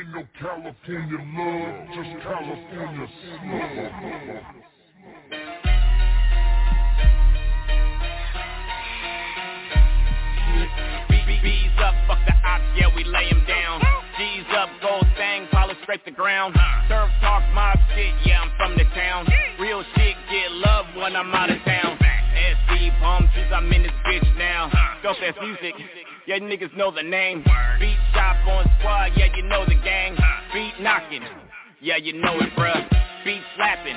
ain't no California love, just California slug. B's up, fuck the ops, yeah, we lay him down. G's up, gold thang, polish scrape the ground. Surf talk, mob shit, yeah, I'm from the town. Real shit, get love when I'm out of town. SD palm trees, I'm in this bitch now. Dope ass music, yeah, niggas know the name. Beat shop on squad, yeah, you know the gang. Beat knocking, yeah, you know it, bruh. Beat slapping,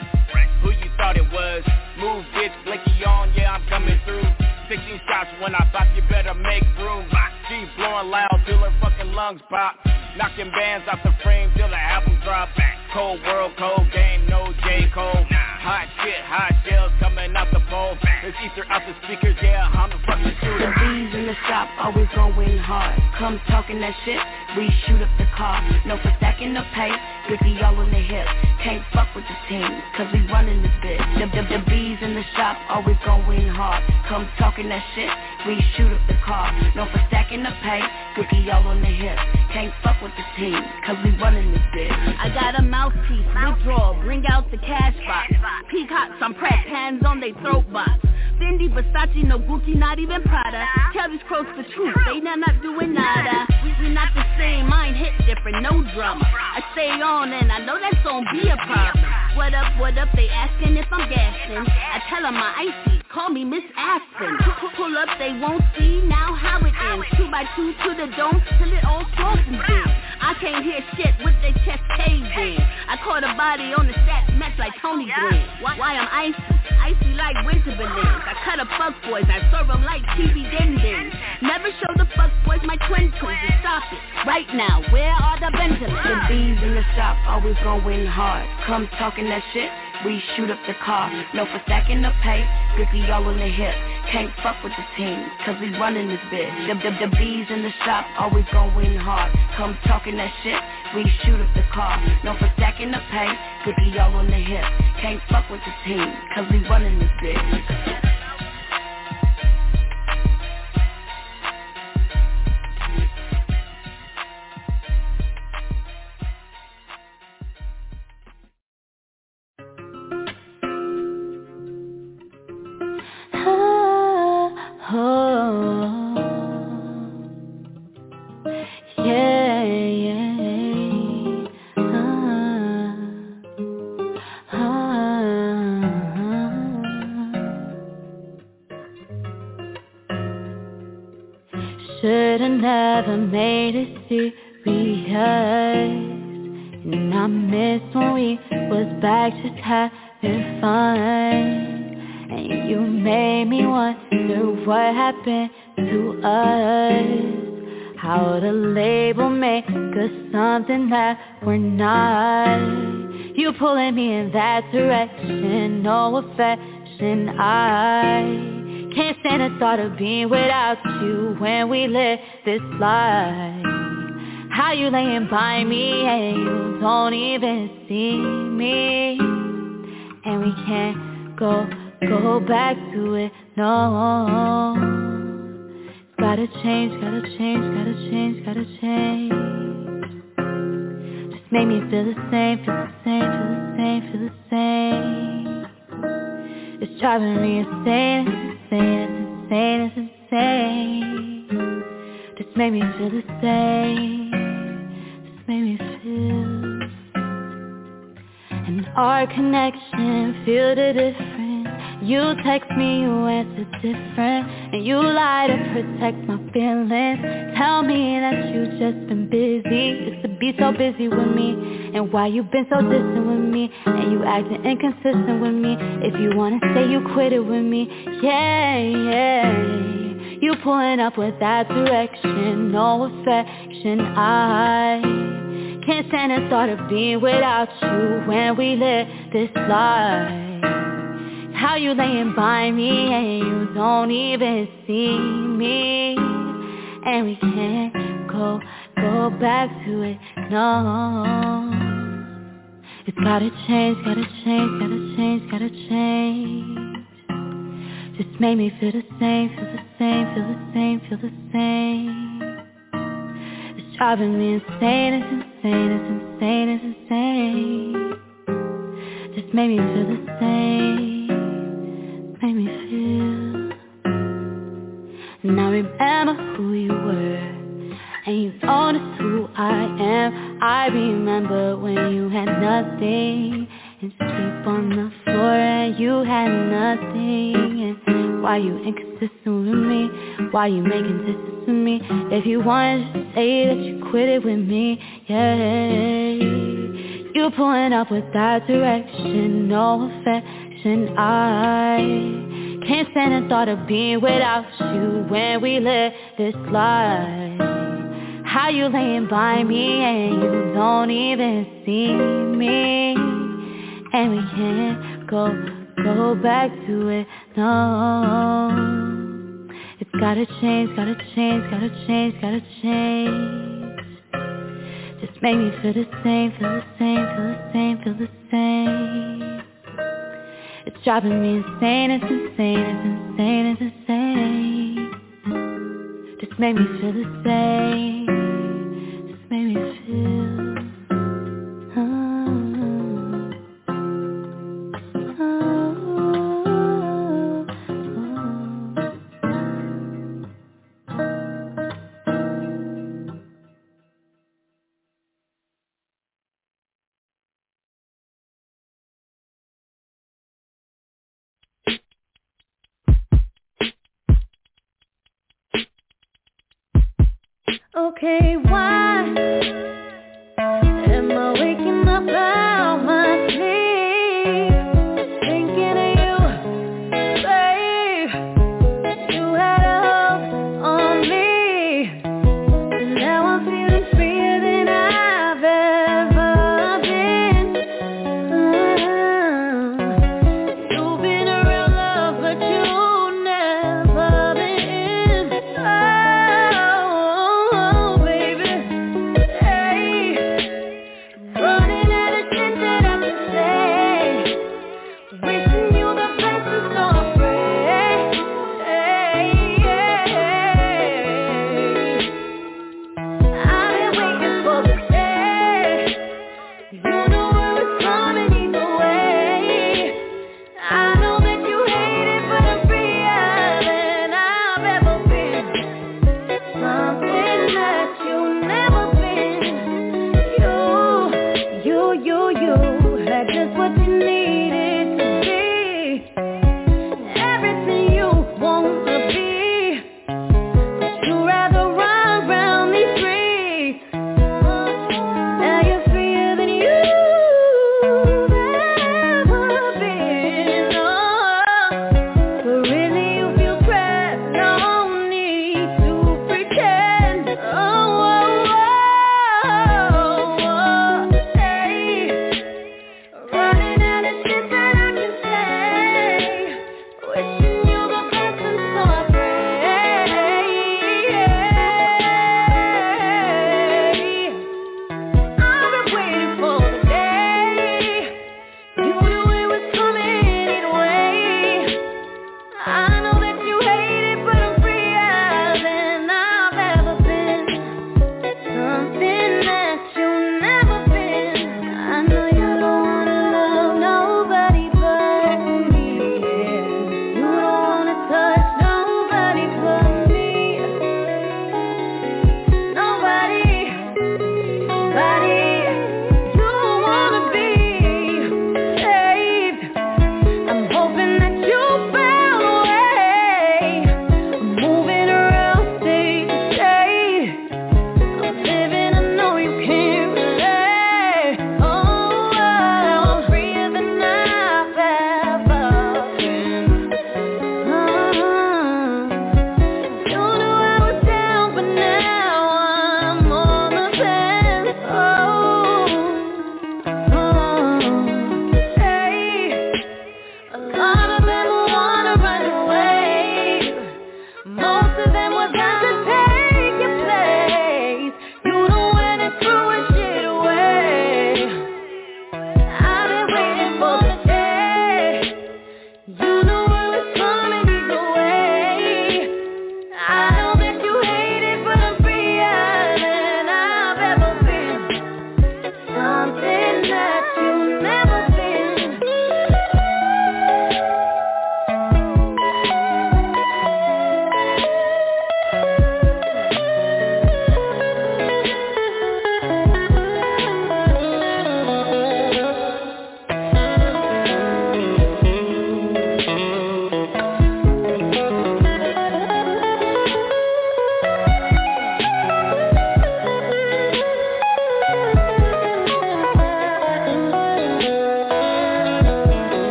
who you thought it was? Move, bitch, blinky on, yeah, I'm coming through. 16 shots when I bop, you better make room. She blowing loud till her fucking lungs pop. Knocking bands off the frame till the album drop. Cold world, cold game, no J. Cole. Hot shit, hot shells coming out the pole. It's ether out the speakers, yeah, I'm the fucking shooter. The B's in the shop, always going hard. Come talking that shit, we shoot up the car. No for stacking the pay, Ricky all on the hip. Can't fuck with the team, cause we running this bitch. The B's in the shop, always going hard. Come talking that shit, we shoot up the car. No for stacking the pay, Ricky all on the hip. Can't fuck with the team, cause we running this bitch. I got a mouthpiece, withdraw, bring out the cash box. Peacocks, I'm pressed, hands on they throat box. Fendi, Versace, no Gucci, not even Prada. Tell these crows the truth, they now not doing nada. We not the same, mine hit different, no drama. I stay on and I know that's gon' be a problem. What up, they asking if I'm gassing. I tell them my icy, call me Miss Aspen. Pull up, they won't see, now how it ends. 2x2 to the dome, till it all crossing through. I can't hear shit with their chest caved in. I caught a body on the stat match like Tony Green. Why I'm icy? Icy like winter balloons. I cut up fuck boys, I serve them like TV dindins. Never show the fuck boys my twin twins. And stop it, right now, where are the ventilants? The B's in the shop, always going hard. Come talking that shit, we shoot up the car. No for stacking the pay, grippy all on the hip. Can't fuck with the team, cause we running this bitch. The B's in the shop, always going hard. Come talking that shit, we shoot up the car. No for stacking the pay, grippy all on the hip. Can't fuck with the team, cause we running this bitch. Never made it serious. And I miss when we was back just having fun. And you made me wonder what happened to us. How the label make us something that we're not. You pulling me in that direction, no affection, I can't stand the thought of being without you when we live this life. How you laying by me and you don't even see me. And we can't go back to it, no. Gotta change, gotta change, gotta change, gotta change. Just make me feel the same, feel the same, feel the same, feel the same. It's driving me insane. It's insane, it's insane. Just made me feel the same. Just made me feel. And our connection, feel the difference. You text me, you answer different. And you lie to protect my feelings. Tell me that you just been busy. Used to be so busy with me. And why you been so distant with me. And you acting inconsistent with me. If you wanna say you quit it with me. Yeah, yeah. You pulling up with that direction. No affection, I can't stand the thought of being without you when we live this life. How you laying by me and you don't even see me. And we can't go back to it, no. It's gotta change, gotta change, gotta change, gotta change. Just made me feel the same, feel the same, feel the same, feel the same. It's driving me insane, it's insane, it's insane, it's insane. Just made me feel the same, made me feel. Now remember who you were, and you notice who I am. I remember when you had nothing and sleep on the floor and you had nothing. And why you inconsistent with me? Why you making distance with me? If you wanted to say that you quit it with me, yeah. You pulling up without direction, no affection. I can't stand the thought of being without you when we live this life. How you laying by me and you don't even see me, and we can't go back to it, no. It's gotta change, gotta change, gotta change, gotta change. Just make me feel the same, feel the same, feel the same, feel the same. It's driving me insane, it's insane, it's insane, it's insane. Just make me feel the same. Made me feel, okay, why?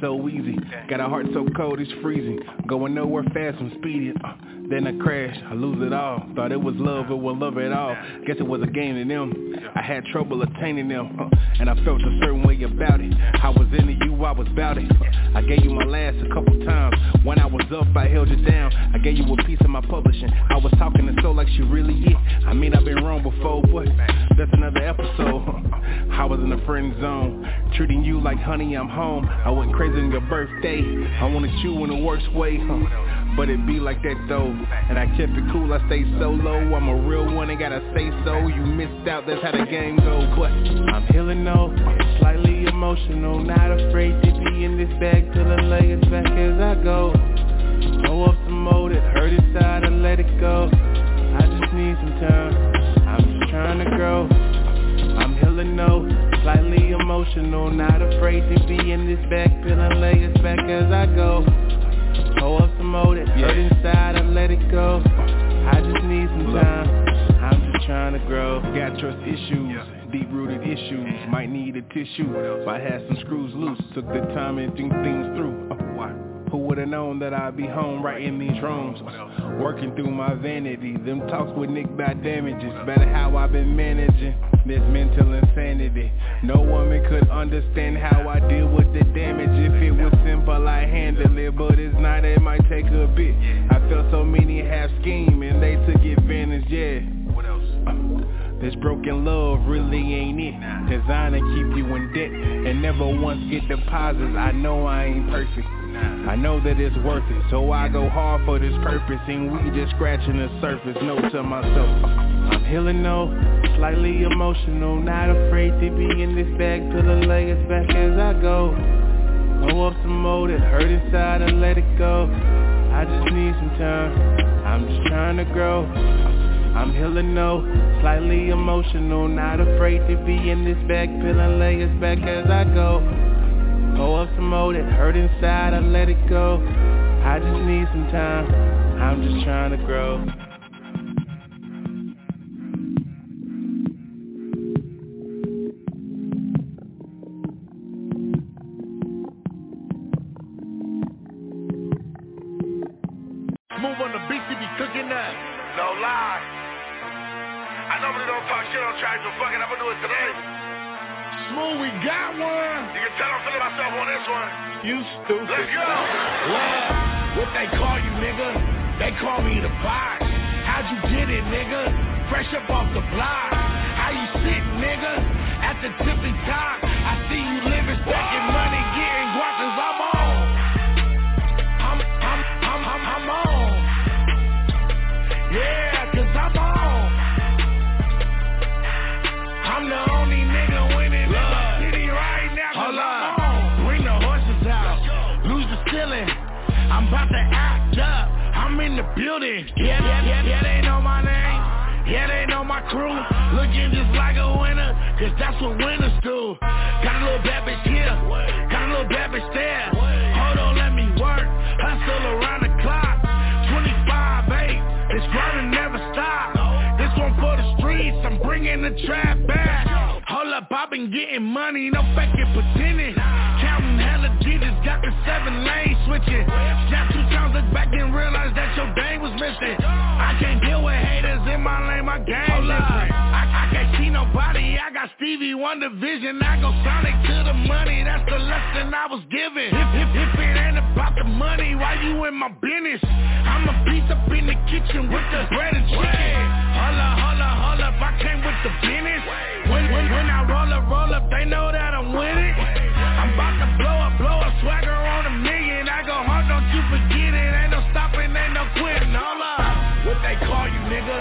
so easy. Got a heart so cold it's freezing. Going nowhere fast, I'm speeding. Then I crash, I lose it all. Thought it was love, it was love at all. Guess it was a game to them. I had trouble attaining them, and I felt a certain way about it. I was into you, I was about it. I gave you my last a couple times. When I was up, I held you down. I gave you a piece of my publishing. I was talking to soul like she really is. I mean, I've been wrong before, but that's another episode. I was in a friend zone, treating you like honey, I'm home. I went crazy on your birthday. I wanted you in the worst way, but it be like that though. And I kept it cool, I stayed solo. I'm a real one, ain't gotta say so. You missed out, that's how the game goes. But I'm healing though, slightly emotional. Not afraid to be in this bag till I lay as back as I go. Throw up some mold, it hurt inside, I let it go. I just need some time, I'm just trying to grow. I'm healing though, slightly emotional. Not afraid to be in this bag till I lay as back as I go. Throw up some mold, it hurt inside, I let it go. I just need some time, I'm just trying to grow. Got trust issues, deep-rooted issues. Might need a tissue, if I had some screws loose. Took the time and think things through. Who would've known that I'd be home writing these rooms? Working through my vanity. Them talks with Nick about damages. Better how I've been managing this mental insanity. No woman could understand how I deal with the damage. If it was simple, I handle it, but it's not, it might take a bit. I felt so many half scheme and they took advantage, yeah. What else? This broken love really ain't it. Designed to keep you in debt and never once get deposits. I know I ain't perfect, I know that it's worth it, so I go hard for this purpose. And we just scratching the surface, no to myself. I'm healing though, slightly emotional. Not afraid to be in this bag till I lay as back as I go. Blow up some mold, it hurt inside, I let it go. I just need some time, I'm just trying to grow. I'm healing though, slightly emotional. Not afraid to be in this bag till I lay as back as I go. Throw up some mold, it hurt inside, I let it go. I just need some time, I'm just trying to grow. Move on the beat, you be cooking that. No lie. I normally don't talk shit on tracks, but fuck it, I'm gonna do it today. Smooth, we got one. You can tell I'm feeling myself on this one. You stupid. Let's go. Well, what they call you, nigga? They call me the box. How'd you get it, nigga? Fresh up off the block. How you sit, nigga? At the tippy top. I see you living, stacking money, getting guac, 'cause I'm on. I'm on. Yeah, 'cause I'm on. I'm the only nigga winning in my city right now. Hold up, bring the horses out, lose the ceiling, I'm about to act up, I'm in the building. Yeah, they know my name, yeah, they know my crew. Looking just like a winner, 'cause that's what winners do. Got a little bad bitch here, got a little bad bitch there. Hold on, let me work, hustle around the clock. 25-8, this running never stop. This one for the streets, I'm bringing the trap back. Hold up, I've been getting money, no faking, pretending. Counting hella digits, got the 7 lane switching. Snap 2 times, look back and realize that your game was missing. I can't deal with haters in my lane, my game different. I can't see nobody, I got Stevie Wonder vision. I go Sonic to the money, that's the lesson I was given. If it ain't about the money, why you in my business? I'm a piece up in the kitchen with the bread and chicken. Hold up, I came with the business. When I roll up, they know that I'm with it. I'm about to blow up, swagger on a million. I go hard, don't you forget it. Ain't no stopping, ain't no quitting. Hold up, what they call you, nigga?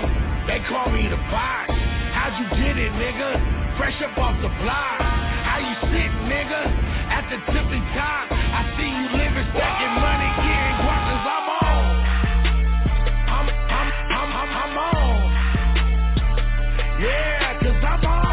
They call me the box. How'd you get it, nigga? Fresh up off the block. How you sit, nigga? At the tippy top, I see you living, stacking money, getting guac, 'cause I'm on. I'm on. Yeah, 'cause I'm on.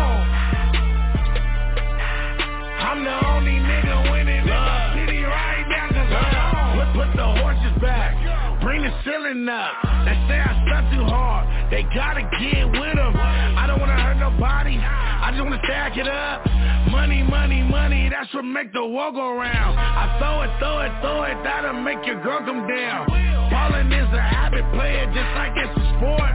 I'm the only nigga winning in my city right now, 'cause I'm on. Put the horses back, bring the ceiling up. They say I stunt too hard, they gotta get with them. I don't wanna hurt nobody, I I just wanna stack it up. Money, money, money, that's what make the world go round. I throw it, that'll make your girl come down. Ballin' is a habit, play it just like it's a sport.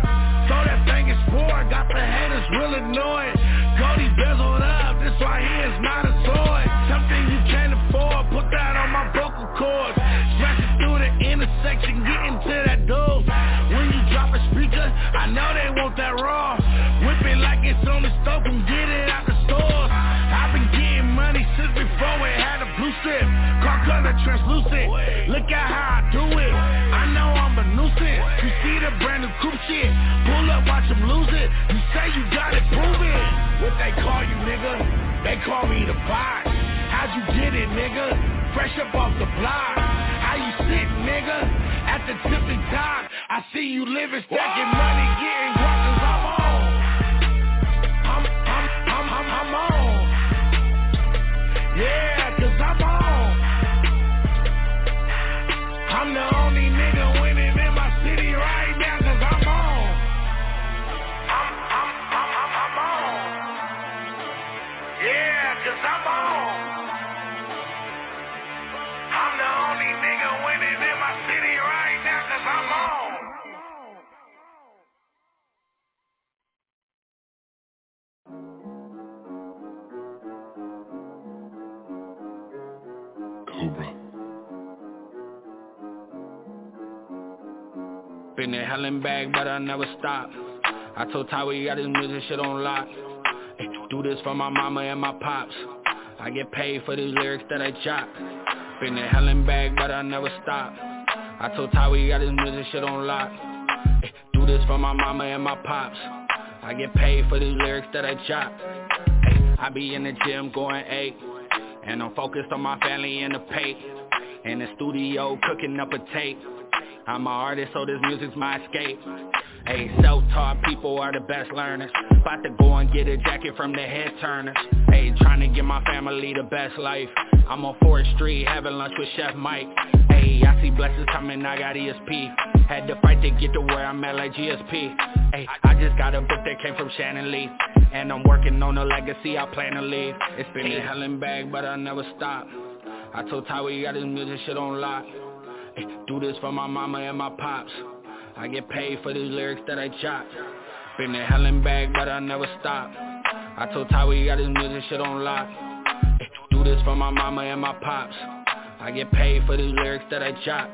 Throw that thing in sport, got the haters real annoyed. Cody bezeled up, this right here is not a sword. Something you can't afford, put that on my vocal cords. Smashing through the intersection, getting to that door. When you drop a speaker, I know they want that raw. Whip it like it's on the stove, and get it out the stores. I've been getting money since before it had a blue strip. Car color translucent, look at how I do it. I know I'm a nuisance, you see the brand new coupe shit. Pull up, watch them lose it, you say you got it, prove it. What they call you, nigga? They call me the bot. How'd you get it, nigga? Fresh up off the block. How you sitting, nigga? At the tipping top. I see you living, stacking money, getting guap, 'cause I'm on. I'm on. Yeah, 'cause I'm on. I'm the only nigga winning in my city right now, 'cause I'm on. I'm on. Yeah, 'cause I'm on. I'm the only nigga winning in my city right now, 'cause I'm on. Been there hellin' back, but I never stopped. I told Ty we got this music shit on lock. Do this for my mama and my pops. I get paid for these lyrics that I chop. Been there hellin' back, but I never stopped. I told Ty we got this music shit on lock. Do this for my mama and my pops. I get paid for these lyrics that I chop. I be in the gym going 8, and I'm focused on my family and the pay. In the studio cooking up a tape. I'm an artist, so this music's my escape. Hey, self-taught people are the best learners. About to go and get a jacket from the head turners. Hey, trying to give my family the best life. I'm on 4th Street having lunch with Chef Mike. Hey, I see blessings coming, I got ESP. Had to fight to get to where I'm at like GSP. Hey, I just got a book that came from Shannon Lee, and I'm working on a legacy I plan to leave. It's been a hell and back, but I never stop. I told Ty we got this music shit on lock. Do this for my mama and my pops. I get paid for these lyrics that I chop. Been the hell and back, but I never stop. I told Ty we got this music shit on lock. Do this for my mama and my pops. I get paid for these lyrics that I chop.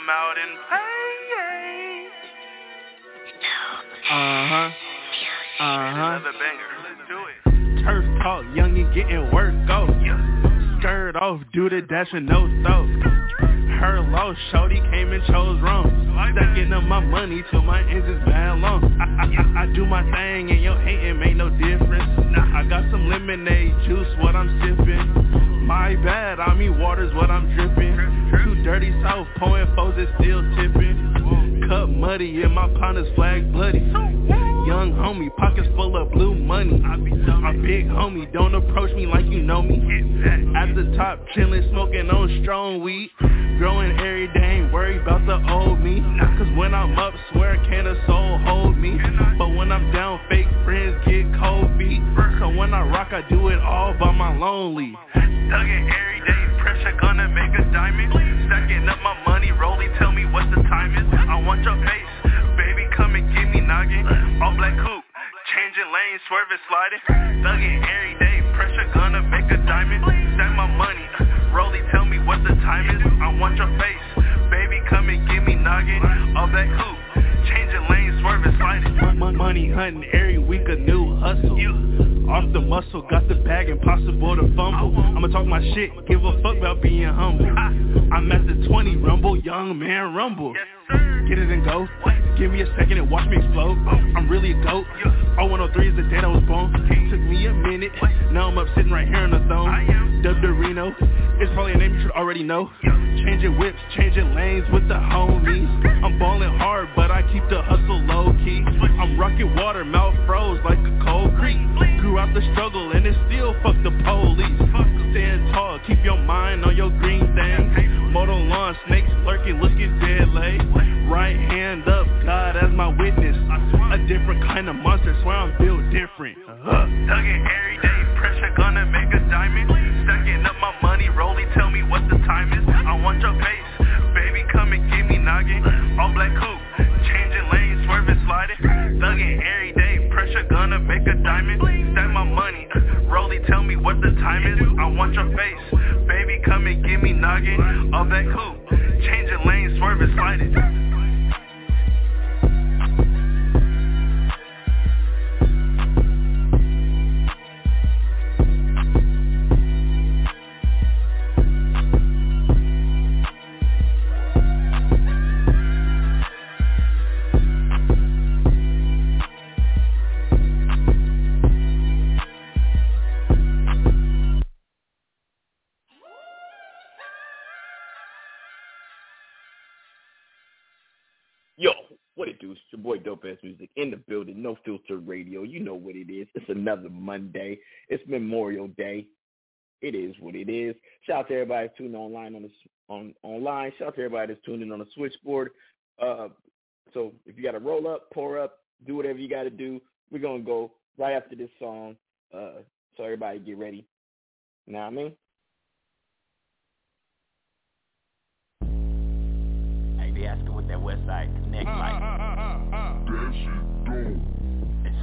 come out and play. Uh-huh. Uh-huh. Another banger. Let's do it. Turf talk, youngin' getting work, go. Skirt off, do the dash and no soap. Her low shorty came and chose wrong. Stacking up my money till my engines bad long. I do my thing and your hating made no difference. Nah, I got some lemonade juice, what I'm sipping. My bad, I mean water's what I'm dripping. Too dirty south, pouring foes is still tipping. Cup muddy and my pond is flag bloody. Young homie, pockets full of blue money. My big homie, don't approach me like you know me. At the top, chillin', smoking on strong weed. Growing every day, ain't worried about the old me. Cause when I'm up, swear can't a soul hold me. But when I'm down, fake friends get cold feet. So when I rock, I do it all by my lonely. Thuggin' every day, pressure gonna make a diamond. Stacking up my money, Rollie, tell me what the time is. I want your face, baby, come and get me noggin. All black coupe, changing lanes, swerving, sliding. Thuggin' every day, pressure gonna make a diamond. Stack my money, Rollie, tell me what the time is. I want your face, baby, come and get me noggin. All black coupe, changing lanes, swerving, sliding. Money hunting every week, a new hustle. Off the muscle, got the bag, impossible to fumble. I'ma talk my shit, give a fuck about being humble. I'm at the 20 rumble, young man rumble. Get it and go, give me a second and watch me explode. I'm really a goat, 0103 is the day I was born. Took me a minute, now I'm up sitting right here on the throne. Dub Dorino, it's probably a name you should already know. Changing whips, changing lanes with the homies. I'm ballin' hard, but I keep the hustle low-key. I'm rockin' water, mouth froze like a cold creek. Grew out the struggle and it still fuck the police. Stand tall, keep your mind on your green thing. Motor lawn, snakes lurking, looking dead late. Right hand up, God as my witness. A different kind of monster, swear I'm built different. Thuggin' every day, pressure gonna make a diamond. Stacking up my money, Rollie, tell me what the time is. I want your face, baby, come and give me noggin. All black coupe, changing lanes, swerving, sliding. Thuggin' every day, pressure gonna make a diamond. Stack my money, Rollie, tell me what the time is. I want your face, baby, come and give me noggin. All black coupe, changing lanes, swerving, sliding. It's your boy Dope Ass Music in the building, No Filter Radio. You know what it is. It's another Monday. It's Memorial Day. It is what it is. Shout out to everybody that's tuning online online. Shout out to everybody that's tuning in on the switchboard. So if you got to roll up, pour up, do whatever you got to do. We're gonna go right after this song. So everybody get ready. You know what I mean? Asking with that Westside Connect like that shit dope. It's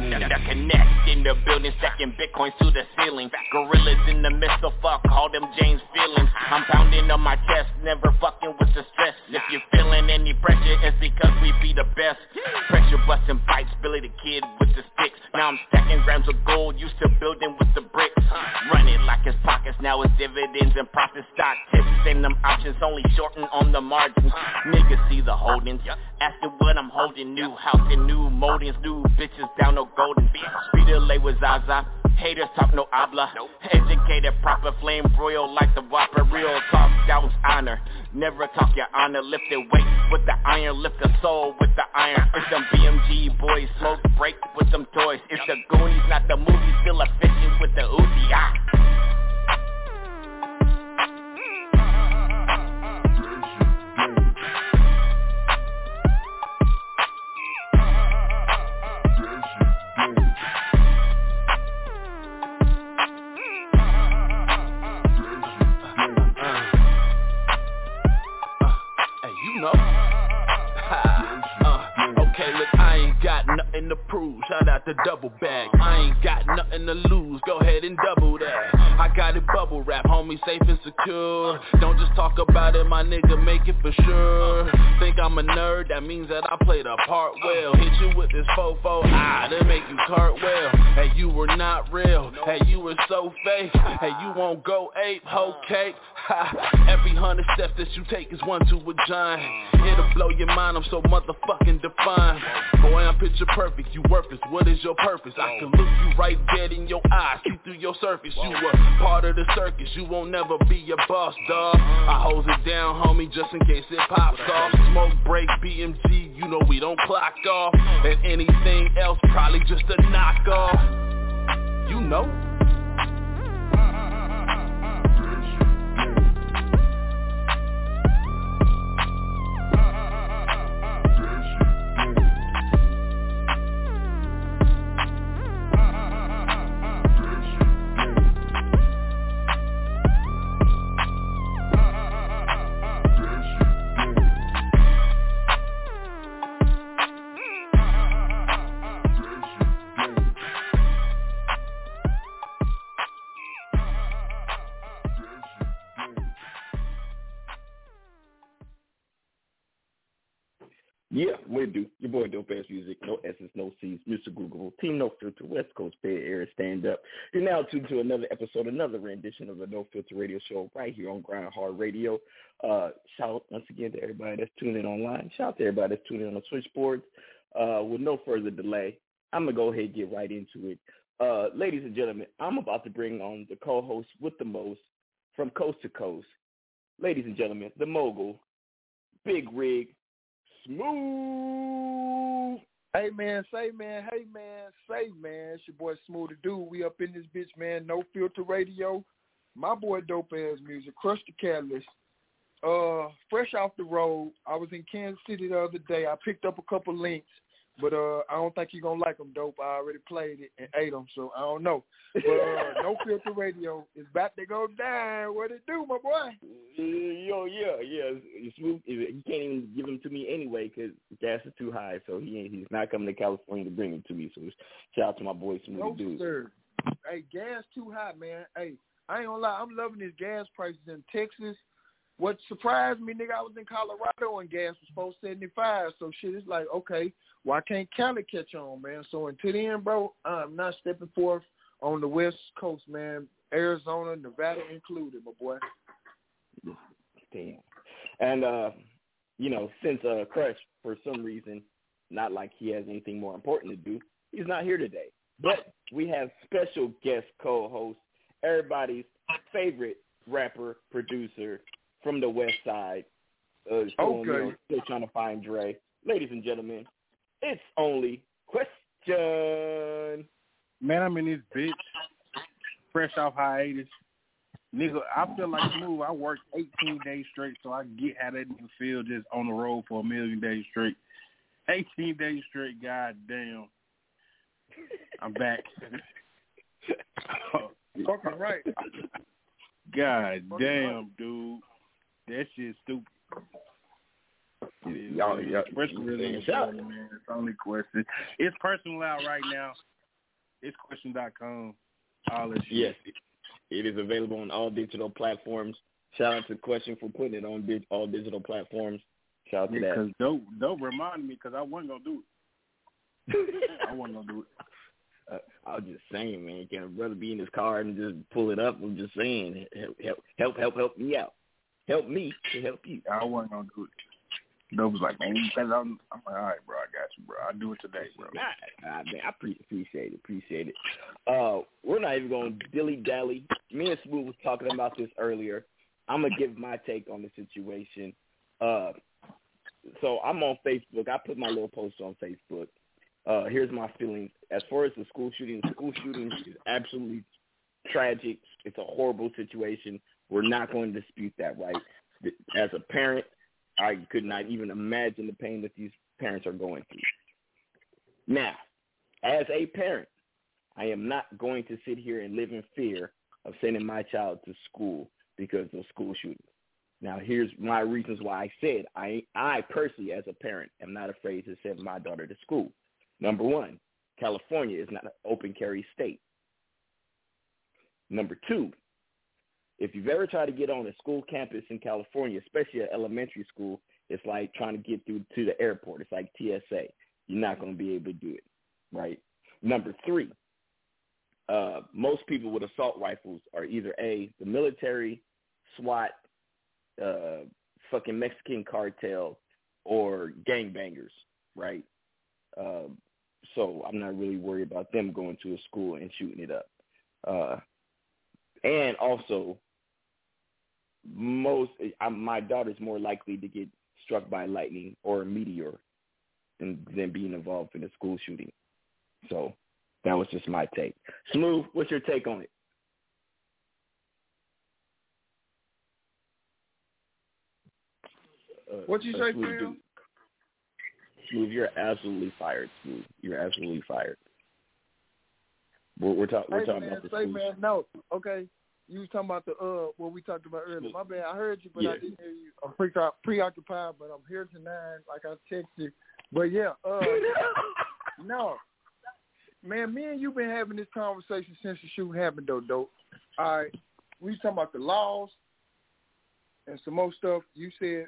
The Connect in the building, stacking bitcoins to the ceiling. Gorillas in the midst of fuck, all them James feelings. I'm pounding on my chest, never fucking with the stress. If you're feeling any pressure, it's because we be the best. Pressure busting bites, Billy the Kid with the sticks. Now I'm stacking grams of gold, used to building with the bricks. Run it like it's pockets, now it's dividends and profit stock tips. Same them options, only shorten on the margins. Niggas see the holdings, asking what I'm holding. New house and new moldings, new bitches down no golden. Speed delay with Zaza, haters talk no habla. Educated proper, flame broil like the Whopper. Real talk, that was honor. Never talk your honor, lifted weight with the iron, lift the soul with the iron. It's them BMG boys, smoke break with them toys. It's the Goonies, not the movies, still efficient with the Uzi. nothing to prove, shout out to Double Bag. I ain't got nothing to lose, go ahead and double that. I got it bubble wrap, homie, safe and secure. Don't just talk about it, my nigga, make it for sure. Think I'm a nerd, that means that I played a part well. Hit you with this fofo, ah, that make you cartwheel. Hey, you were not real, hey, you were so fake. Hey, you won't go ape, hoe cake. Every 100 steps that you take is one to a giant. It'll blow your mind, I'm so motherfucking defined. Boy, I'm picture perfect, you worthless, what is your purpose? I can look you right dead in your eyes, see through your surface. You were part of the circus, you won't never be your boss, dog. I hold it down, homie, just in case it pops off. Smoke break, BMG, you know we don't clock off. And anything else, probably just a knockoff. You know. Yeah, we do. Your boy, Dope Ass Music, no S's, no C's, Mr. Google, Team No Filter, West Coast Bay Area Stand Up. You're now tuned to another episode, another rendition of the No Filter Radio Show right here on Grind Hard Radio. Shout out once again to everybody that's tuned in online. Shout out to everybody that's tuned in on switchboards. With no further delay, I'm going to go ahead and get right into it. Ladies and gentlemen, I'm about to bring on the co-host with the most from coast to coast. Ladies and gentlemen, the mogul, Big Rig, Smooth. Hey, man, say, man. Hey, man, say, man. It's your boy, Smooth the Dude. We up in this bitch, man. No Filter Radio. My boy, Dope Ass Music. Crush the Catalyst. Fresh off the road. I was in Kansas City the other day. I picked up a couple links, but I don't think you're going to like them, Dope. I already played it and ate them, so I don't know. But No Filter Radio is about to go down. What it do, my boy? Yo, yeah. Smooth. He can't even give them to me anyway because gas is too high, so he's not coming to California to bring them to me. So shout out to my boy, Smooth the Dude. Sir. Hey, gas too high, man. Hey, I ain't going to lie. I'm loving these gas prices in Texas. What surprised me, nigga, I was in Colorado and gas was $4.75, so shit, it's like, okay, why can't Cali catch on, man? So until then, bro, I'm not stepping forth on the West Coast, man. Arizona, Nevada included, my boy. Damn. And, since Crush, for some reason, not like he has anything more important to do, he's not here today. But we have special guest co-host, everybody's favorite rapper, producer, from the West Side, still trying to find Dre. Ladies and gentlemen, it's Only Question. Man, I'm in this bitch, fresh off hiatus. Nigga, I feel like Smooth. I worked 18 days straight, so I get how that nigga feel just on the road for a million days straight. 18 days straight, goddamn. I'm back. Fucking right. God damn, dude. That shit's stupid. Y'all really show, man. It's Only Question. It's personal out right now. It's question.com. All this shit. Yes. It is available on all digital platforms. Shout out to Question for putting it on all digital platforms. Shout out to that. Because don't remind me because I wasn't going to do it. I was just saying, man. Can a brother be in his car and just pull it up? I'm just saying. Help me out. Help me to help you. I wasn't going to do it. Dope was like, man, I'm like, all right, bro, I got you, bro. I'll do it today, bro. Nah, man, I appreciate it. We're not even going to dilly-dally. Me and Smooth was talking about this earlier. I'm going to give my take on the situation. So I'm on Facebook. I put my little post on Facebook. Here's my feelings. As far as the school shootings is absolutely tragic. It's a horrible situation. We're not going to dispute that, right? As a parent, I could not even imagine the pain that these parents are going through. Now, as a parent, I am not going to sit here and live in fear of sending my child to school because of school shootings. Now, here's my reasons why I said I personally, as a parent, am not afraid to send my daughter to school. Number one, California is not an open carry state. Number two, if you've ever tried to get on a school campus in California, especially an elementary school, it's like trying to get through to the airport. It's like TSA. You're not going to be able to do it, right? Number three, most people with assault rifles are either A, the military, SWAT, fucking Mexican cartel, or gangbangers, right? So I'm not really worried about them going to a school and shooting it up. And also, my daughter's more likely to get struck by lightning or a meteor than being involved in a school shooting. So that was just my take. Smooth, what's your take on it? What'd you say, Phil? Smooth, you're absolutely fired, Smooth. You're absolutely fired. We're talking about the school. No, okay. You was talking about the what we talked about earlier. My bad. I heard you, but yeah. I didn't hear you. I'm preoccupied, but I'm here tonight, like I texted you. But, yeah. No. Man, me and you been having this conversation since the shoot happened, though, dope. All right. We talking about the laws and some more stuff. You said.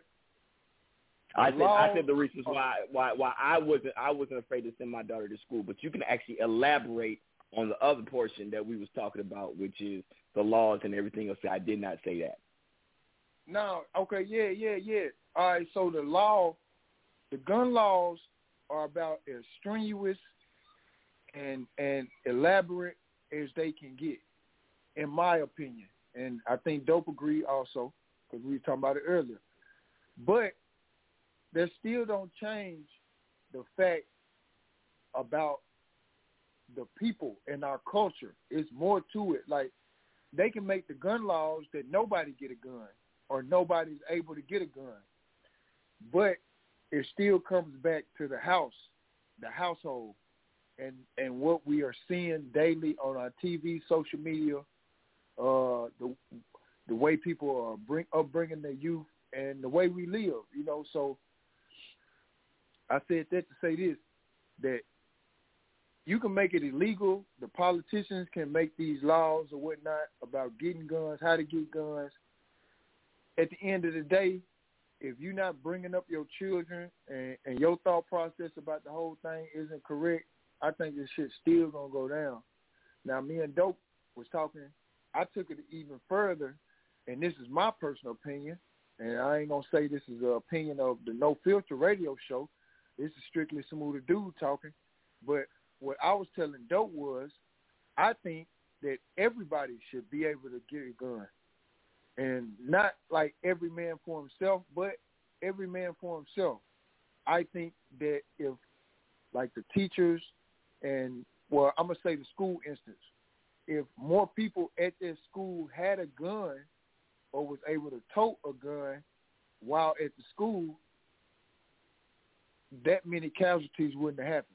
I said the reasons why I wasn't afraid to send my daughter to school, but you can actually elaborate on the other portion that we was talking about, which is the laws and everything else. I did not say that. No. Okay. Yeah. All right. So the gun laws are about as strenuous and elaborate as they can get, in my opinion. And I think Dope agreed also, because we were talking about it earlier. But that still don't change the fact about the people and our culture. It's more to it. Like, they can make the gun laws that nobody get a gun or nobody's able to get a gun. But it still comes back to the house, the household, and what we are seeing daily on our TV, social media, the way people are upbringing their youth and the way we live, you know. So I said that to say this, that you can make it illegal. The politicians can make these laws or whatnot about getting guns, how to get guns. At the end of the day, if you're not bringing up your children and your thought process about the whole thing isn't correct, I think this shit's still going to go down. Now, me and Dope was talking. I took it even further, and this is my personal opinion, and I ain't going to say this is the opinion of the No Filter radio show. This is strictly Smooth Dude talking. But what I was telling Dope was I think that everybody should be able to get a gun, and not like every man for himself, but every man for himself. I think that if, like, the teachers and, well, I'm going to say the school instance, if more people at their school had a gun or was able to tote a gun while at the school, that many casualties wouldn't happen.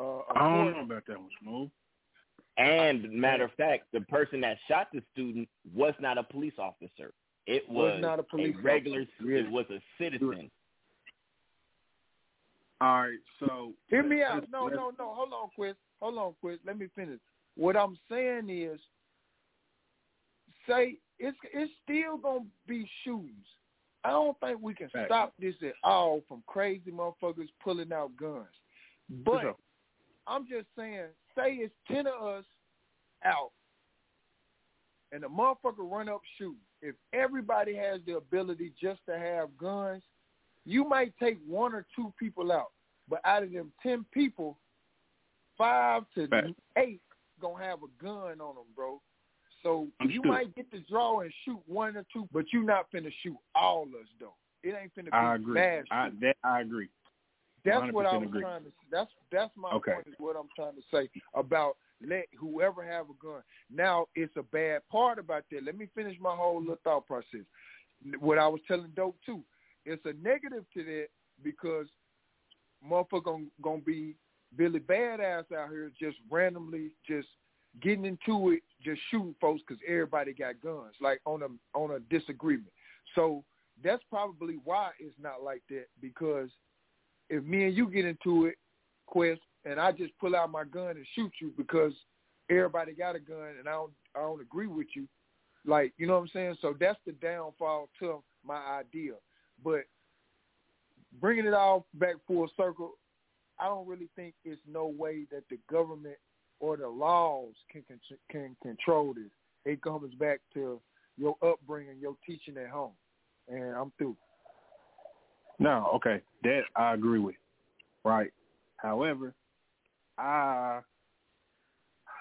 I don't know about that one, Smooth. And matter of fact, the person that shot the student was not a police officer. It was not a regular student. It was a citizen. All right, so hear me out. No. Hold on, Chris. Let me finish. What I'm saying is, say it's still gonna be shootings. I don't think we can stop this at all from crazy motherfuckers pulling out guns. But I'm just saying, say it's 10 of us out, and the motherfucker run up shooting. If everybody has the ability just to have guns, you might take one or two people out, but out of them 10 people, 5 to 8 gonna have a gun on them, bro. So you might get to draw and shoot one or two, but you not finna shoot all us, though. It ain't finna be bad. I agree. That's what I was trying to say. That's my point is what I'm trying to say about let whoever have a gun. Now, it's a bad part about that. Let me finish my whole little thought process. What I was telling Dope, too. It's a negative to that because motherfucker gonna be Billy Badass out here just randomly just getting into it, just shooting folks because everybody got guns, like on a disagreement. So that's probably why it's not like that, because if me and you get into it, Quest, and I just pull out my gun and shoot you because everybody got a gun and I don't agree with you. Like, you know what I'm saying? So that's the downfall to my idea. But bringing it all back full circle, I don't really think it's no way that the government or the laws can control this. It comes back to your upbringing, your teaching at home. And I'm through. No, okay. That I agree with. Right. However,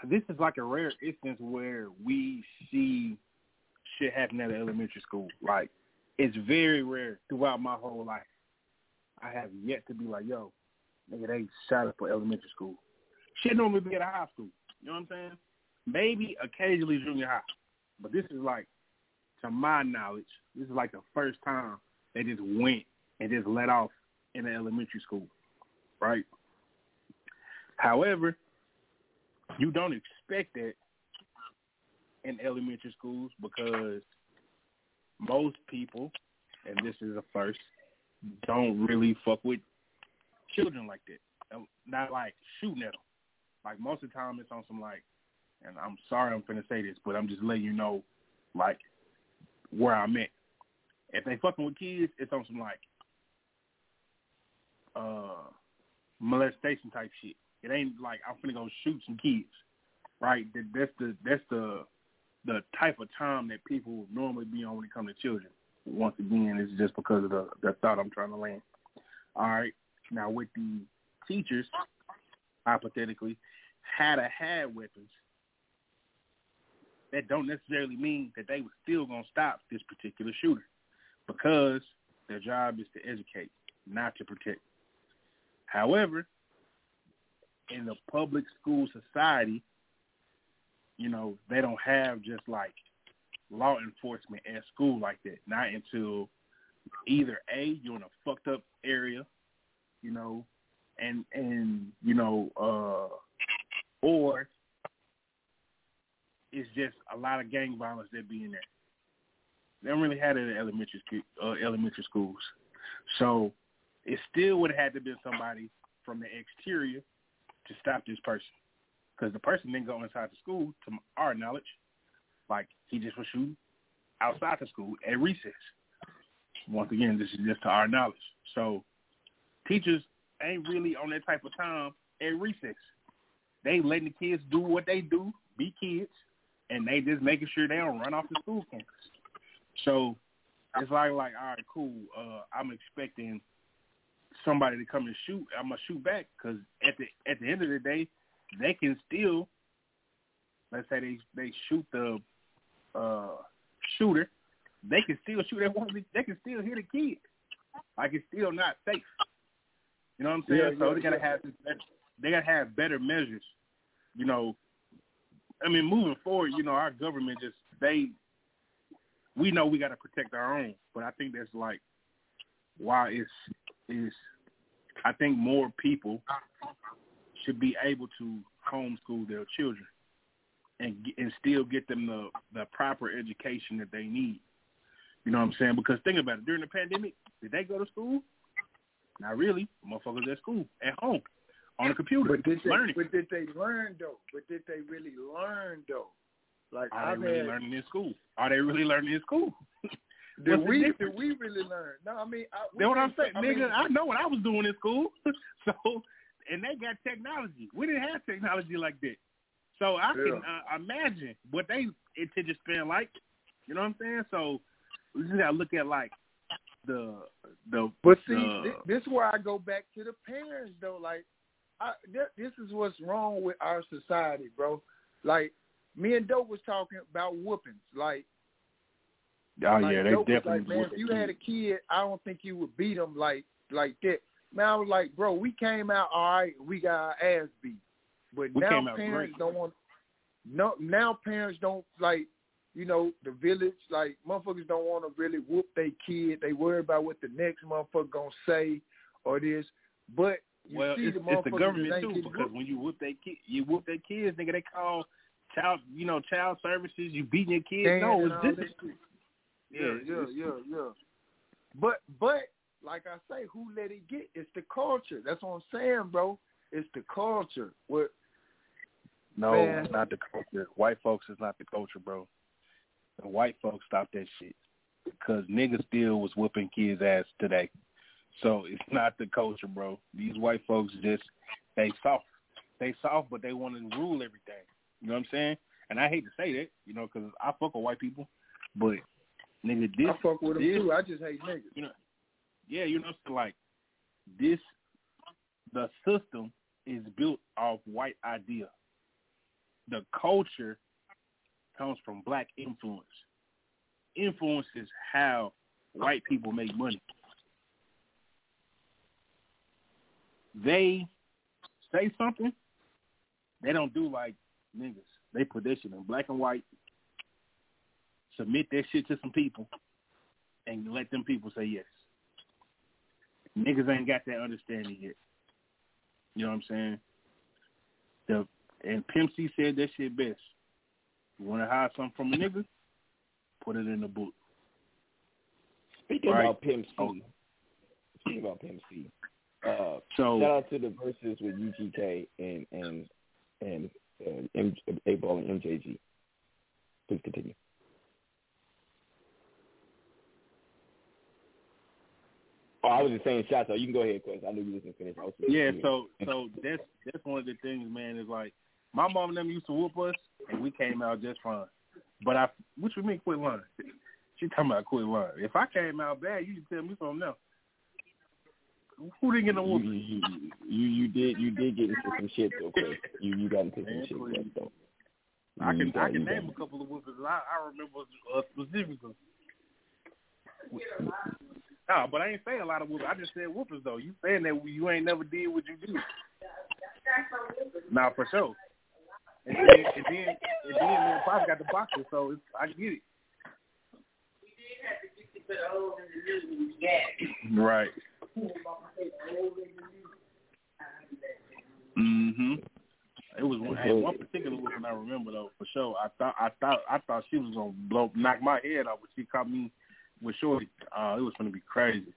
this is like a rare instance where we see shit happen at an elementary school. Like, it's very rare throughout my whole life. I have yet to be like, yo, nigga, they shot up for elementary school. Shit normally be at a high school. You know what I'm saying? Maybe occasionally junior high. But this is like, to my knowledge, this is like the first time they just went and just let off in an elementary school, right? However, you don't expect that in elementary schools because most people, and this is a first, don't really fuck with children like that. Not like shooting at them. Like most of the time it's on some like, and I'm sorry I'm finna say this, but I'm just letting you know like where I'm at. If they fucking with kids, it's on some like molestation type shit. It ain't like I'm finna go shoot some kids, right? That's the type of time that people would normally be on when it comes to children. Once again, it's just because of the thought I'm trying to land. All right, now with the teachers, hypothetically, had weapons. That don't necessarily mean that they were still gonna stop this particular shooter, because their job is to educate, not to protect. However, in the public school society, you know, they don't have just like law enforcement at school like that. Not until either A, you're in a fucked up area, you know, and you know, or it's just a lot of gang violence that be in there. They don't really have it in elementary schools. So it still would have had to be somebody from the exterior to stop this person, because the person didn't go inside the school, to our knowledge. Like, he just was shooting outside the school at recess. Once again, this is just to our knowledge. So teachers ain't really on that type of time at recess. They letting the kids do what they do, be kids, and they just making sure they don't run off the school campus. So it's like all right, cool. I'm expecting somebody to come and shoot. I'm gonna shoot back, because at the end of the day, they can still, let's say they shoot the shooter, they can still shoot at one. They can still hit a kid. Like, it's still not safe. You know what I'm saying? Yeah, so they gotta have better measures. You know, I mean, moving forward, you know, our government just we know we got to protect our own, but I think that's like why it's I think more people should be able to homeschool their children and still get them the proper education that they need. You know what I'm saying? Because think about it, during the pandemic, did they go to school? Not really. Motherfuckers at school, at home. On a computer, But did they really learn, though? Like, are they really learning in school? Did we really learn? No, I mean... That's what I'm saying. I know what I was doing in school. So, and they got technology. We didn't have technology like that. So I can imagine what they intended to spend like. You know what I'm saying? So we just got to look at, like, this is where I go back to the parents, though. Like... this is what's wrong with our society, bro. Like, me and Dope was talking about whoopings. Like, they Dope definitely was like, man, if you had a kid, I don't think you would beat them like that. Man, I was like, bro, we came out all right. We got our ass beat, but now parents don't like. You know, the village, like, motherfuckers don't want to really whoop their kid. They worry about what the next motherfucker gonna say or this, but. Well, it's the government too, because when you whoop their kids, nigga, they call child services. You beating your kids? No, it's this. Yeah. But like I say, who let it get? It's the culture. That's what I'm saying, bro. It's the culture. What? No, man. It's not the culture. White folks is not the culture, bro. The white folks stopped that shit because niggas still was whooping kids' ass today. So it's not the culture, bro. These white folks just, they soft. They soft, but they want to rule everything. You know what I'm saying? And I hate to say that, you know, because I fuck with white people, but nigga, this... I fuck with them too. I just hate niggas. You know, yeah, you know, so like, this, the system is built off white idea. The culture comes from black influence. Influence is how white people make money. They say something, they don't do like niggas. They put that shit in black and white, submit that shit to some people, and let them people say yes. Niggas ain't got that understanding yet. You know what I'm saying? And Pimp C said that shit best. You want to hide something from a nigga? Put it in the book. Speaking about Pimp C. Oh. Speaking about Pimp C. So shout out to the verses with UGK and 8Ball and MJG. Please continue. Oh, I was just saying shots out. You can go ahead, Chris. I knew you wasn't finished. So that's one of the things, man. Is like my mom and them used to whoop us, and we came out just fine. But what you mean quit lying? She talking about quit lying. If I came out bad, you should tell me something else. Who didn't get no whoop? You did get into some shit though, Chris. You got into some shit though. I can name a couple of whoopers. I remember specifically. No, but I ain't saying a lot of whoopers. I just said whoopers though. You saying that you ain't never did what you do? Nah, for sure. And then me and Pop got the boxes, so I get it. We did have to get to the old and the new we got. Right. Mhm. It was one particular one I remember though for sure. I thought she was gonna knock my head off, but she caught me with shorty. It was gonna be crazy.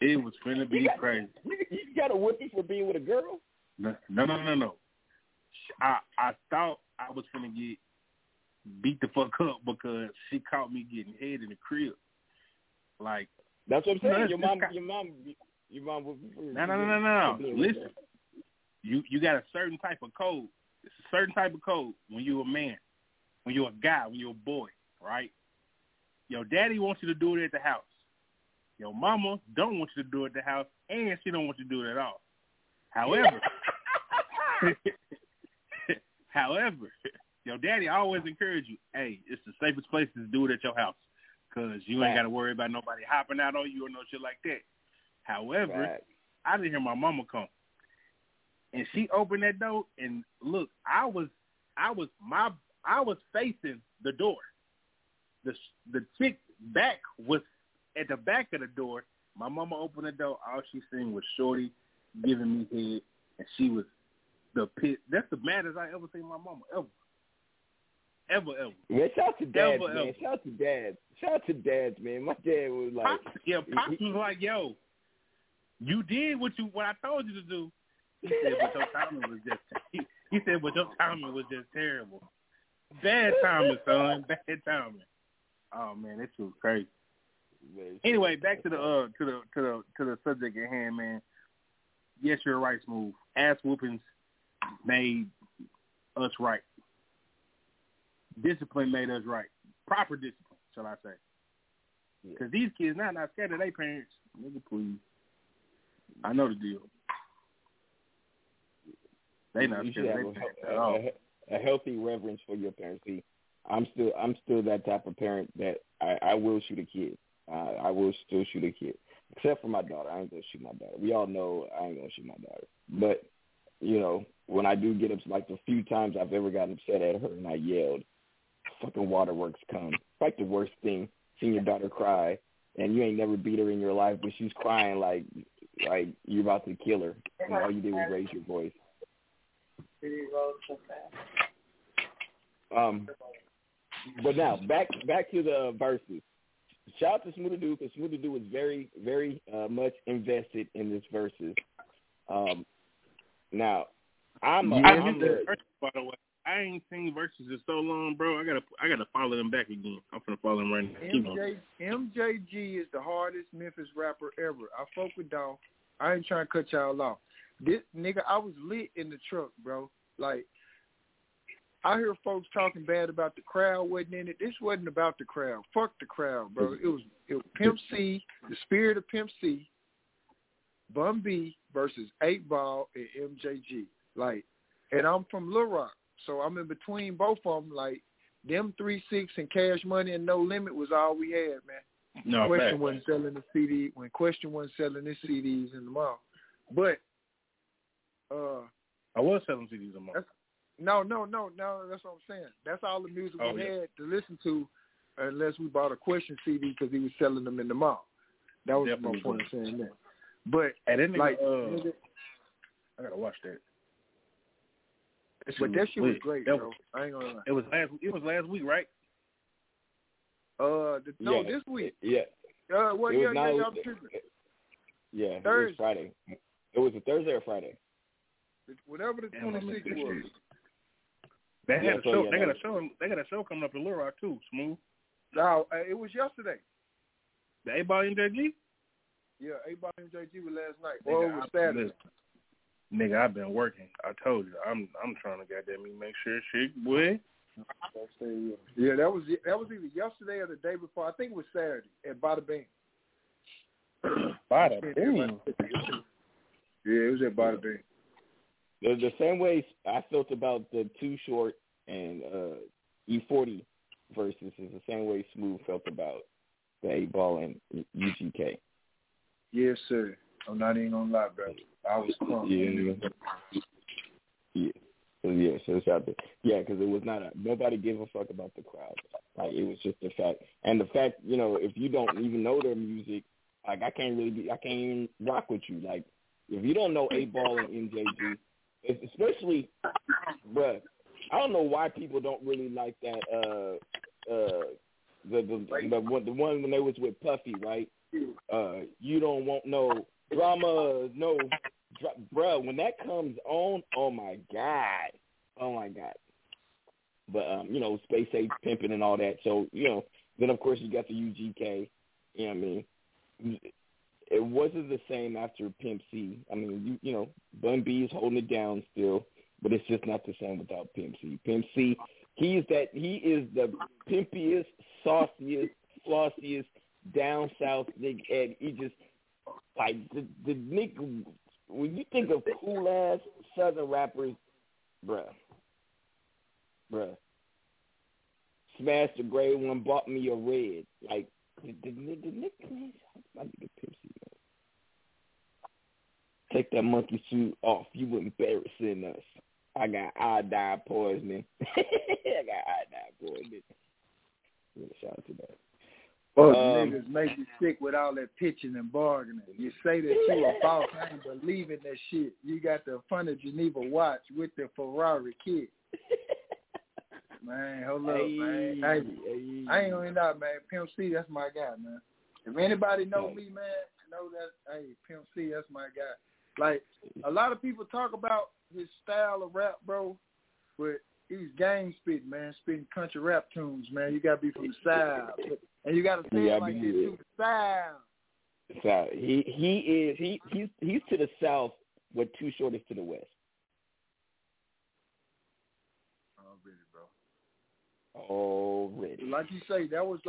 It was gonna be crazy. You got a whooping for being with a girl? No. I thought I was gonna get beat the fuck up because she caught me getting head in the crib, like. That's what I'm saying. Your mom will. No. Listen, you got a certain type of code. It's a certain type of code when you're a man, when you're a guy, when you're a boy, right? Your daddy wants you to do it at the house. Your mama don't want you to do it at the house, and she don't want you to do it at all. However, your daddy always encourage you, hey, it's the safest place to do it at your house. Because you ain't got to worry about nobody hopping out on you or no shit like that. However, I didn't hear my mama come. And she opened that door, and look, I was facing the door. The chick back was at the back of the door. My mama opened the door. All she seen was shorty giving me head, and she was the pit. That's the maddest I ever seen my mama, ever. Ever. Man, shout out to dads, man. My dad was like, Pops was like, yo, you did what I told you to do. He said, but your timing was just. He said, but your timing was just terrible. Bad timing, son. Bad timing. Oh man, that shit was crazy. Anyway, back to the subject at hand, man. Yes, you're right, Smooth. Ass whoopings made us right. Discipline made us right. Proper discipline, shall I say. Because these kids now not scared of their parents. Nigga, please. I know the deal. They not scared of their parents at all. A healthy reverence for your parents. See, I'm still that type of parent that I will shoot a kid. I will still shoot a kid. Except for my daughter. I ain't going to shoot my daughter. We all know I ain't going to shoot my daughter. But, you know, when I do get upset, like the few times I've ever gotten upset at her and I yelled, fucking waterworks come. Like the worst thing, seeing your daughter cry, and you ain't never beat her in your life, but she's crying like you're about to kill her, and all you did was raise your voice. But now back to the verses. Shout out to Smoothie Doo because Smoothie Doo was very, very much invested in this verses. Now, by the way, I ain't seen verses in so long, bro. I gotta follow them back again. I'm gonna follow them right now. MJG is the hardest Memphis rapper ever. I fuck with dog. I ain't trying to cut y'all off. This nigga, I was lit in the truck, bro. Like, I hear folks talking bad about the crowd wasn't in it. This wasn't about the crowd. Fuck the crowd, bro. It was Pimp C, the spirit of Pimp C, Bun B versus 8Ball and MJG. Like, and I'm from Little Rock, so I'm in between both of them. Like, them 3 6 and Cash Money and No Limit was all we had, man. No, Question wasn't selling the CD when Question wasn't selling his CDs in the mall, but I was selling CDs in the mall. No, that's what I'm saying. That's all the music we had to listen to, unless we bought a Question CD because he was selling them in the mall. That was my point of saying that. But I gotta watch that. But that shit was great, bro. I ain't gonna lie. It was last week, right? This week. Yeah. It was Friday. It was a Thursday or Friday. Whatever the 26th was. They got a show coming up in Little Rock too. Smooth. No, it was yesterday. The 8Ball and MJG. Yeah, 8Ball and MJG was last night. Well, it was Saturday. Nigga, I've been working. I told you, I'm trying to goddamn me make sure shit, boy. Yeah, that was either yesterday or the day before. I think it was Saturday at Bada Bean. Bada Bean. Yeah, it was at Bada Bean. The same way I felt about the Too Short and E-40 versus is the same way Smooth felt about the 8Ball and UGK. Yes, sir. I'm not even gonna lie, brother. I was crunk. So it's out there. Yeah, because it was not nobody gave a fuck about the crowd. Like, it was just the fact, and the fact, you know, if you don't even know their music, like, I can't even rock with you. Like, if you don't know 8Ball and MJG, especially, bruh, I don't know why people don't really like that. The one when they was with Puffy, right? You don't want no drama, no, bruh. When that comes on, oh my god. But you know, space age pimping and all that. So you know, then of course you got the UGK. You know what I mean? It wasn't the same after Pimp C. I mean, you know, Bun B is holding it down still, but it's just not the same without Pimp C. Pimp C, he is the pimpiest, sauciest, flossiest down south nigga, and he just like the nigga. When you think of cool ass southern rappers, bruh, Smash the Gray One bought me a red. Like the nigga, my nigga Pimp C, man. Take that monkey suit off. You embarrassing us. I got iodine poisoning. Shout out to that. Those niggas make you sick with all that pitching and bargaining. You say that you a boss, I ain't believing that shit. You got the front of Geneva watch with the Ferrari kid. Man, hold up, man. I ain't gonna end up, man. Pimp C, that's my guy, man. If anybody know me, man, know that. Hey, Pimp C, that's my guy. Like, a lot of people talk about his style of rap, bro, but he's gang spitting, man. Spitting country rap tunes, man. You gotta be from the side. And you gotta say like this to the South. So he's to the South what Too Short is to the West. Already, bro. Like you say, that was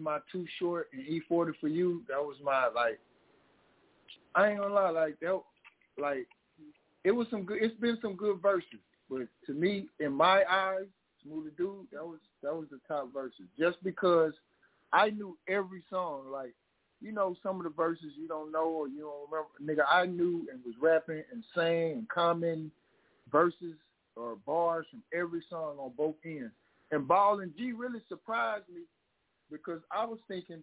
my Too Short and E-40 for you. That was my, like, I ain't gonna lie, like that, like it was some good. It's been some good verses, but to me, in my eyes, Smoothie Dude, that was the top verses. Just because I knew every song. Like, you know, some of the verses you don't know or you don't remember. Nigga, I knew and was rapping and saying and commenting verses or bars from every song on both ends. And Ball and G really surprised me because I was thinking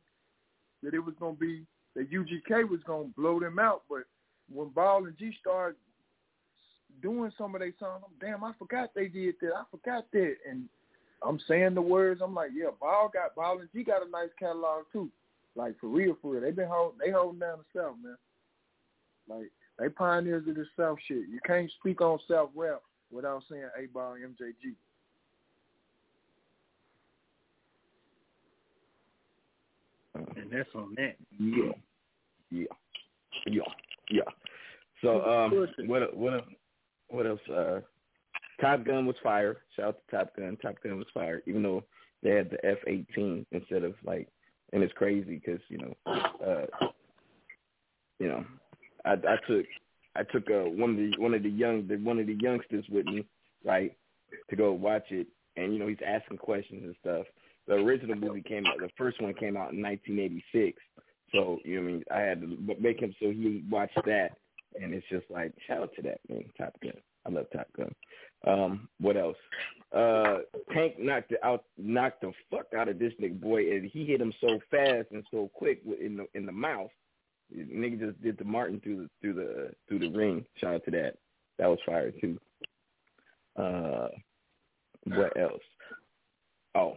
that it was going to be, that UGK was going to blow them out. But when Ball and G started doing some of their songs, damn, I forgot they did that. I forgot that. And I'm saying the words. I'm like, yeah, Ball and G got a nice catalog too. Like, for real, for real. They holding down the South, man. Like, They pioneers of the South shit. You can't speak on South rap without saying 8Ball and MJG. And that's on that. Yeah. Yeah. Yeah. Yeah. So what else? Top Gun was fire. Shout out to Top Gun. Top Gun was fire, even though they had the F-18 instead of like, and it's crazy because I took one of the youngsters with me, right, to go watch it, and he's asking questions and stuff. The original movie came out in 1986. So, I had to make him so he watched that. And it's just like, shout out to that, man, Top Gun. I love Top Gun. What else? Tank knocked the fuck out of this nigga, boy. And he hit him so fast and so quick in the mouth. The nigga just did the Martin through the ring. Shout out to that. That was fire, too. What else? Oh.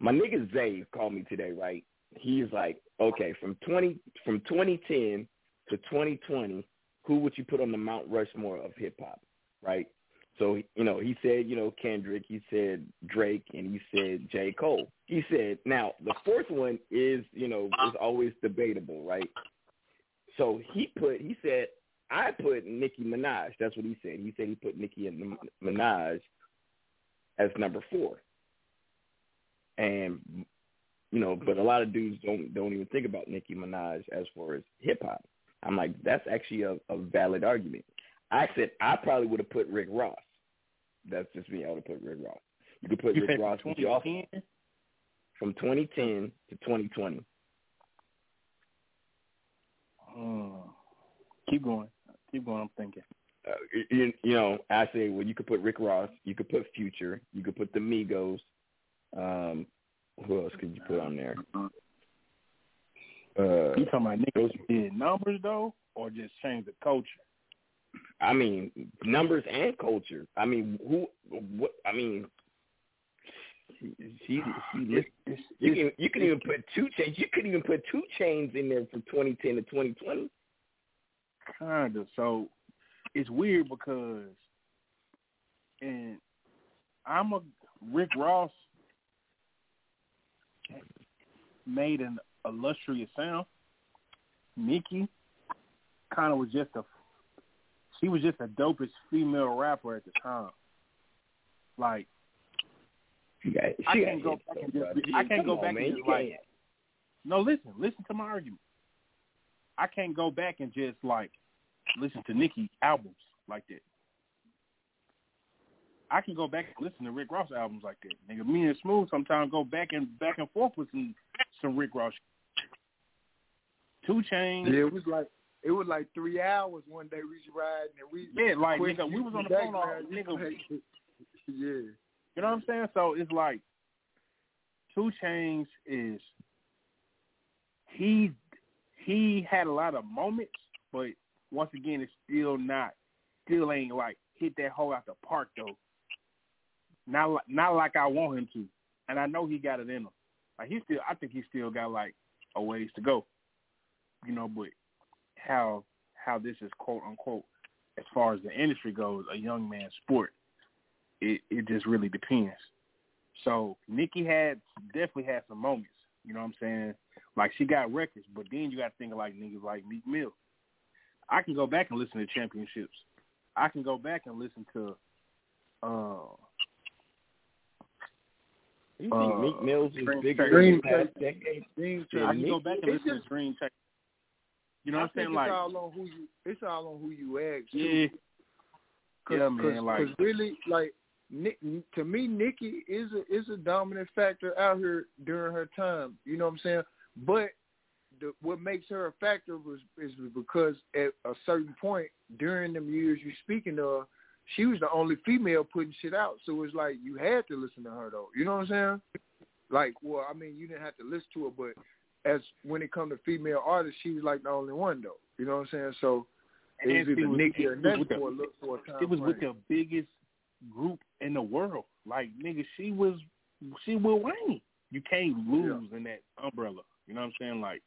My nigga Zay called me today, right? He's like, okay, from 2010 to 2020, who would you put on the Mount Rushmore of hip-hop, right? So, he said, Kendrick, he said Drake, and he said J. Cole. He said, now, the fourth one is, is always debatable, right? So he said, I put Nicki Minaj. That's what he said. He said he put Nicki Minaj as number 4. And, but a lot of dudes don't even think about Nicki Minaj as far as hip-hop. I'm like, that's actually a valid argument. I said I probably would have put Rick Ross. That's just me. I would have put Rick Ross. You could put Rick Ross from 2010 to 2020. Keep going. I'm thinking. I say, well, you could put Rick Ross. You could put Future. You could put the Migos. Who else could you put on there? You talking about niggas did numbers though, or just change the culture? I mean, numbers and culture. I mean, you can even put Two Chainz. You couldn't even put Two Chainz in there from 2010 to 2020. Kinda. So it's weird because, and I'm a Rick Ross made an illustrious sound. Nicki kind of was just the dopest female rapper at the time. Like, I can't go back and just no, listen to my argument. I can't go back and just like listen to Nicki albums like that. I can go back and listen to Rick Ross albums like that. Nigga, me and Smooth sometimes go back and forth with some Rick Ross. Two Chainz. Yeah, it was like 3 hours one day. We was riding and we nigga, we was on the phone all nigga. Yeah, you know what I'm saying? So it's like Two Chainz is he had a lot of moments, but once again, it's still ain't like hit that hole out the park though. Not like I want him to, and I know he got it in him. Like I think he still got like a ways to go, But how this is quote unquote, as far as the industry goes, a young man's sport. It just really depends. So Nicki definitely had some moments, you know what I'm saying? Like she got records, but then you got to think of like niggas like Meek Mill. I can go back and listen to championships. I can go back and listen to. You think Meek Mill's is bigger than that decade? I can go back and listen to Dream Tech. You know what I'm saying? Like it's all on who you ask. Yeah. Cause man. Like, cause really, like to me, Nicki is a dominant factor out here during her time. You know what I'm saying? But what makes her a factor is because at a certain point during them years you're speaking of, she was the only female putting shit out. So it's like you had to listen to her though. You know what I'm saying? Like, well, I mean, you didn't have to listen to her, but as when it comes to female artists, she was like the only one though. You know what I'm saying? So it was either Nicki or Ness for a look for a time. It was with the biggest group in the world. Like, nigga, she was Wayne. You can't lose in that umbrella. You know what I'm saying? Like,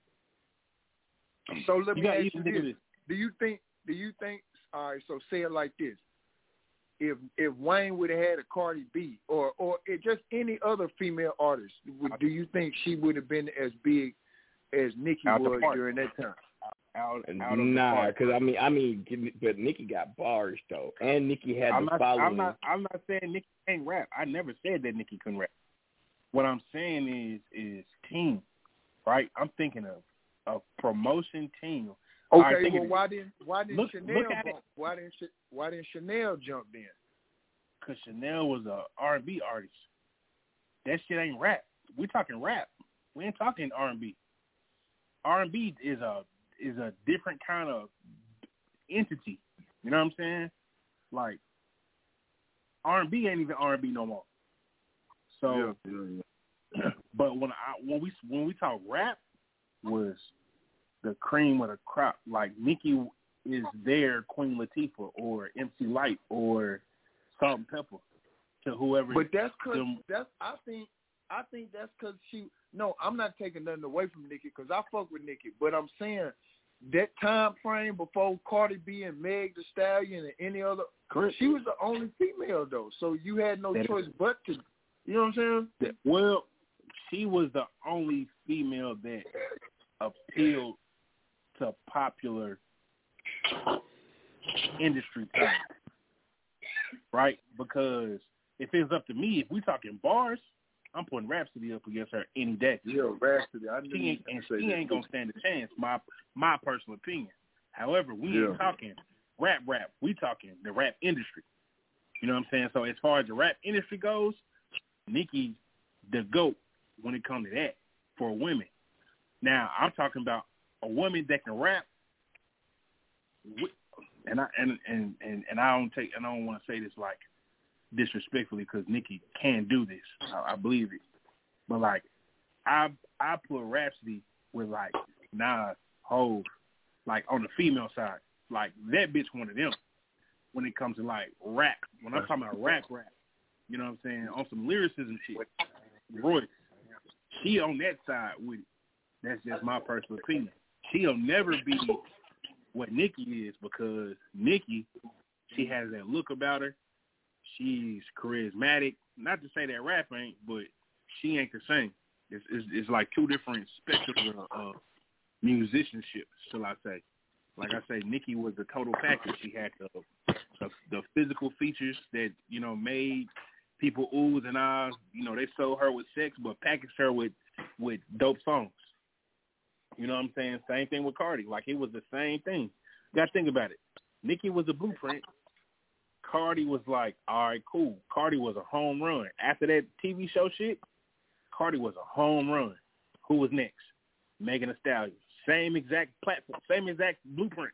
so let me ask you this. Do you think do you think, all right, so say it like this. If Wayne would have had a Cardi B or just any other female artist, do you think she would have been as big as Nicki was during that time? Nah, because I mean, but Nicki got bars though, and Nicki had the following. I'm not saying Nicki can't rap. I never said that Nicki couldn't rap. What I'm saying is team, right? I'm thinking of a promotion team. Okay, well, why didn't Chanel jump in? Because Chanel was a R&B artist. That shit ain't rap. We talking rap. We ain't talking R&B. R&B is a different kind of entity. You know what I'm saying? Like, R&B ain't even R&B no more. So, yeah. But when we talk rap, was the cream of the crop. Like, Nicki is their Queen Latifah or MC Lyte or Salt and Pepper to whoever. But that's because I think that's because she. No, I'm not taking nothing away from Nicki because I fuck with Nicki. But I'm saying that time frame before Cardi B and Meg Thee Stallion and any other, she was the only female though. So you had no choice but to. You know what I'm saying? Well, she was the only female that appealed to popular industry type, right? Because if it's up to me, if we talking bars, I'm putting Rhapsody up against her any day. Yeah, Rhapsody. She ain't gonna stand a chance. My personal opinion. However, we ain't talking rap. We talking the rap industry. You know what I'm saying? So as far as the rap industry goes, Nicki the GOAT when it comes to that for women. Now I'm talking about a woman that can rap, I don't want to say this like disrespectfully because Nicki can do this. I believe it, but like I put Rhapsody with like Nas, Hov, like on the female side, like that bitch one of them when it comes to like rap. When I'm talking about rap. You know what I'm saying? On some lyricism shit. Royce. She on that side with it. That's just my personal opinion. She'll never be what Nicki is because Nicki, she has that look about her. She's charismatic. Not to say that rap ain't, but she ain't the same. It's like two different spectrums of musicianship, shall I say. Like I say, Nicki was the total package. She had the physical features that, you know, made people oohs and ahs. You know, they sold her with sex, but packaged her with dope songs. You know what I'm saying? Same thing with Cardi. Like, it was the same thing. You got to think about it. Nicki was the blueprint. Cardi was like, all right, cool. Cardi was a home run. After that TV show shit, Cardi was a home run. Who was next? Megan Thee Stallion. Same exact platform, same exact blueprint.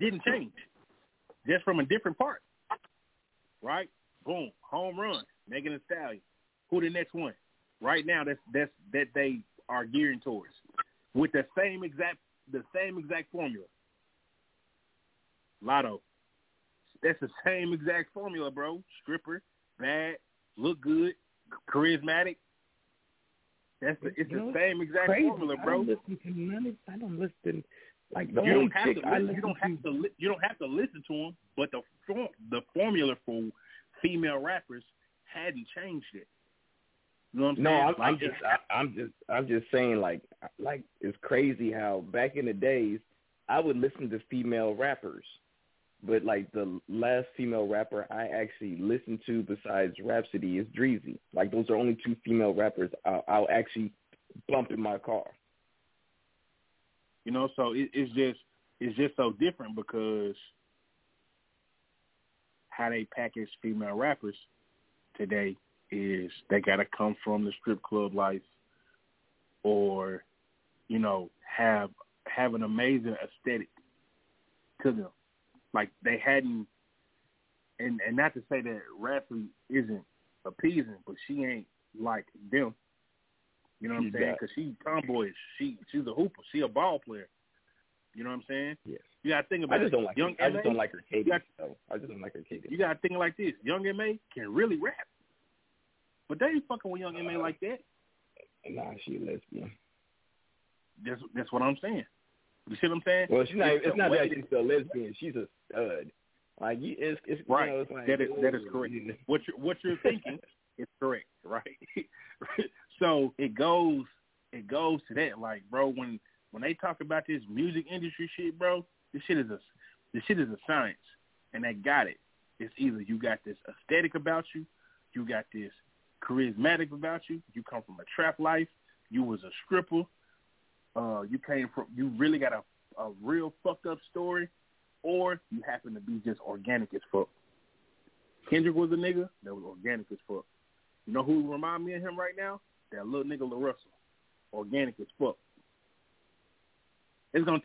Didn't change. Just from a different part. Right? Boom. Home run. Megan Thee Stallion. Who the next one? Right now, that's that they are gearing towards. With the same exact formula. Lotto. That's the same exact formula, bro. Stripper, bad, look good, charismatic. It's the same exact formula, bro. I don't listen. Like the you don't have to listen to them, but the formula for female rappers hadn't changed it. You know what I'm saying? No, I'm just saying like it's crazy how back in the days I would listen to female rappers, but like the last female rapper I actually listened to besides Rhapsody is Dreezy. Like those are only two female rappers I'll actually bump in my car. You know, so it's just so different because how they package female rappers today is they gotta come from the strip club life, or you know have an amazing aesthetic to them. Like they hadn't, and not to say that Rhapsody isn't appeasing, but she ain't like them. You know what I'm saying? Because she's tomboyish. She's a hooper. She a ball player. You know what I'm saying? Yes. You gotta think about it. I just don't like her cadence. I just don't like her cadence. You gotta think like this. Young M.A. can really rap, but they ain't fucking with Young M.A. like that. Nah, she a lesbian. That's what I'm saying. You see what I'm saying? Well, she's not. It's not that she's a lesbian. She's a stud. Like, it's right. You know, it's like, that is correct. What you're thinking is correct, right? So it goes to that. Like, bro, when they talk about this music industry shit, bro, this shit is a science, and they got it. It's either you got this aesthetic about you, you got this charismatic about you, you come from a trap life, you was a stripper, you really got a real fucked up story, or you happen to be just organic as fuck. Kendrick was a nigga that was organic as fuck. You know who remind me of him right now? That little nigga LaRussell. Organic as fuck. It's gonna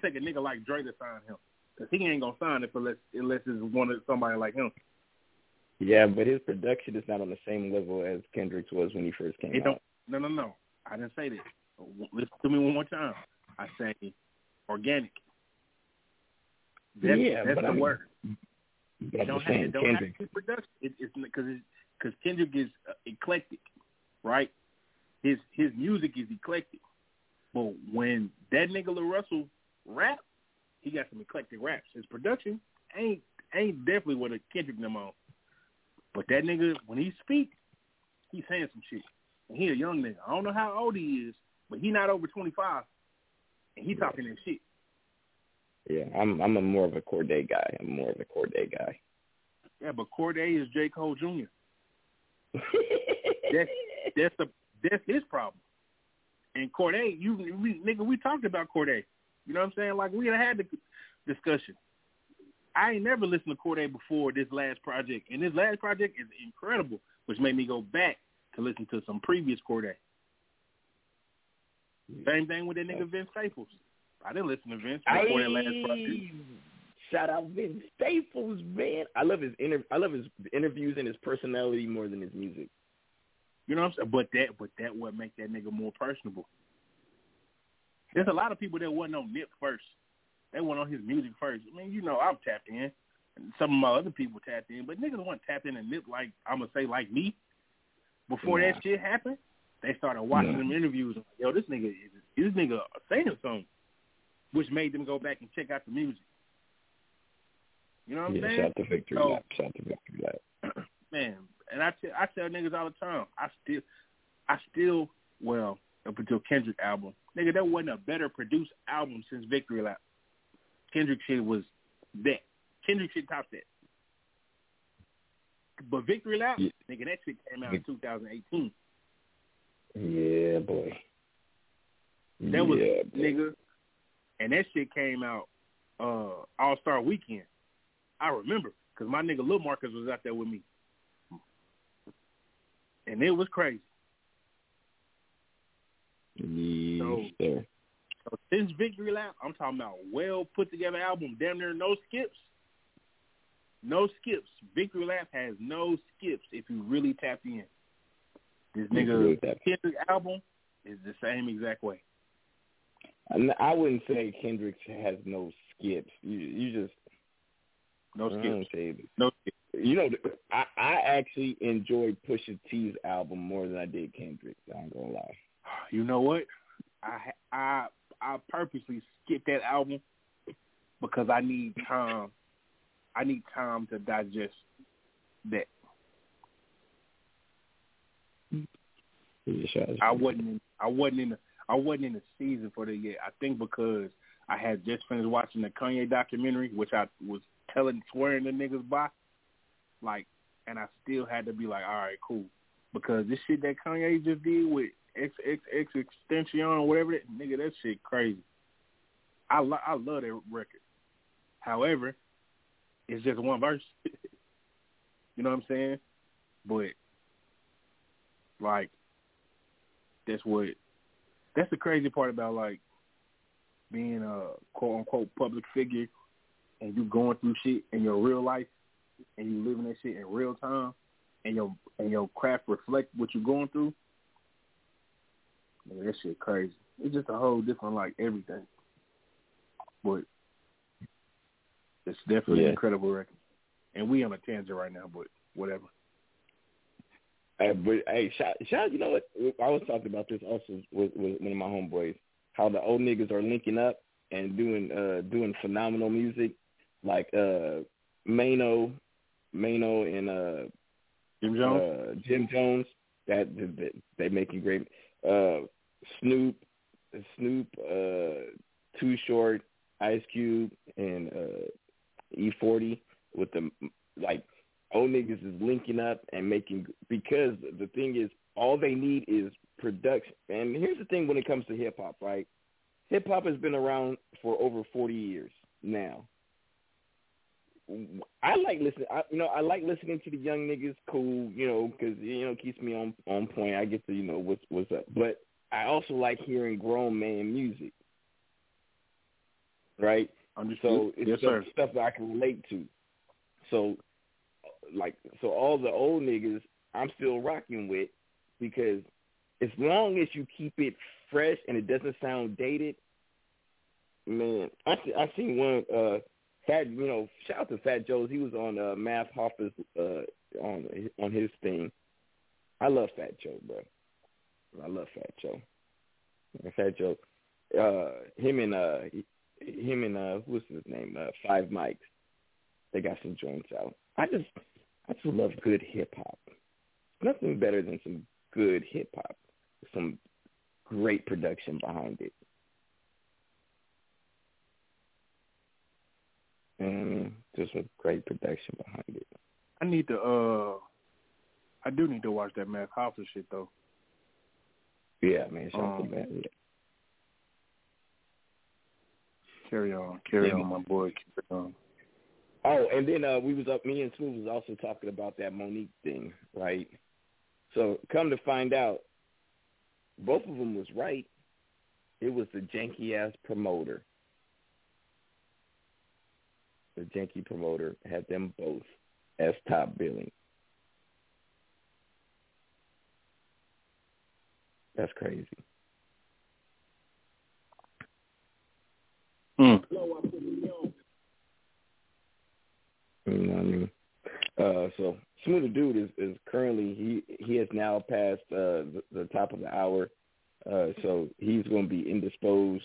take a nigga like Dre to sign him, because he ain't gonna sign it unless it's one of somebody like him. Yeah, but his production is not on the same level as Kendrick's was when he first came out. No. I didn't say that. Listen to me one more time. I say organic. That's the word. It don't have to be production. Because Kendrick is eclectic, right? His music is eclectic. But when that nigga LaRussell rap, he got some eclectic raps. His production ain't definitely what a Kendrick them on. But that nigga, when he speak, he's saying some shit. And he a young nigga. I don't know how old he is, but he not over 25, and he talking that shit. Yeah, I'm more of a Cordae guy. Yeah, but Cordae is J. Cole Jr. That's his problem. And Cordae, we talked about Cordae. You know what I'm saying? Like, we had the discussion. I ain't never listened to Cordae before this last project, and this last project is incredible, which made me go back to listen to some previous Cordae. Same thing with that nigga Vince Staples. I didn't listen to Vince before that last project. Shout out Vince Staples, man. I love his interviews and his personality more than his music. You know what I'm saying? But that would make that nigga more personable. There's a lot of people that wasn't on Nip first. They went on his music first. I mean, you know, I'm tapped in. Some of my other people tapped in, but niggas weren't tapped in and Nip like, I'm going to say, like me. Before that shit happened, they started watching them interviews. Like, yo, this nigga saying something, which made them go back and check out the music. You know what I'm saying? Shout to Victory Lap. Man, and I tell niggas all the time, I still, up until Kendrick album, nigga, there wasn't a better produced album since Victory Lap. Kendrick shit was that. Kendrick shit topped that. But Victory Lap, nigga, that shit came out in 2018. Yeah, boy. Nigga, and that shit came out All-Star Weekend. I remember, because my nigga Lil Marcus was out there with me. And it was crazy. Yeah, so since Victory Lap, I'm talking about well put together album, damn near no skips. No skips. Victory Lap has no skips if you really tapped in. This nigga Kendrick album is the same exact way. I wouldn't say Kendrick has no skips. You just no skips. No skips. You know, I actually enjoyed Pusha T's album more than I did Kendrick. I ain't gonna lie. You know what? I purposely skipped that album because I need time. I need time to digest that. I wasn't in the season for that yet. I think because I had just finished watching the Kanye documentary, which I was swearing the niggas by, like, and I still had to be like, all right, cool, because this shit that Kanye just did with XXX extension or whatever, that nigga, that shit crazy. I love that record. However, it's just one verse. You know what I'm saying? But, like, that's the crazy part about, like, being a quote-unquote public figure and you going through shit in your real life and you living that shit in real time and your craft reflect what you're going through. Man, that shit crazy. It's just a whole different, like, everything. But it's definitely an incredible record. And we on a tangent right now, but whatever. Hey, shout! You know what? I was talking about this also with one of my homeboys, how the old niggas are linking up and doing phenomenal music, like Mano and Jim Jones. Jim Jones, that they making great. Snoop, Too Short, Ice Cube, and E-40 with the like old niggas is linking up and making, because the thing is all they need is production. And here's the thing when it comes to hip hop, right? Hip hop has been around for over 40 years now. I like listening to the young niggas, cool, because it keeps me on point. I get to what's up, but I also like hearing grown man music, right? So it's stuff that I can relate to. So all the old niggas I'm still rocking with, because as long as you keep it fresh and it doesn't sound dated, man. I seen one Fat, shout out to Fat Joe's. He was on Math Hoffa's on his thing. I love Fat Joe, bro. I love Fat Joe. Him and what's his name? Five Mics. They got some joints out. I just love good hip hop. Nothing better than some good hip hop. Some great production behind it. And just a great production behind it. I do need to watch that Matt Hoffa shit though. Yeah, man, shout out to Matt. Carry on, my boy. Carry on. Oh, and then me and Smooth was also talking about that Monique thing, right? So come to find out, both of them was right. It was the janky-ass promoter. The janky promoter had them both as top billing. That's crazy. You know what I mean? So Smoothie Dude is currently, he has now passed the top of the hour. So he's going to be indisposed.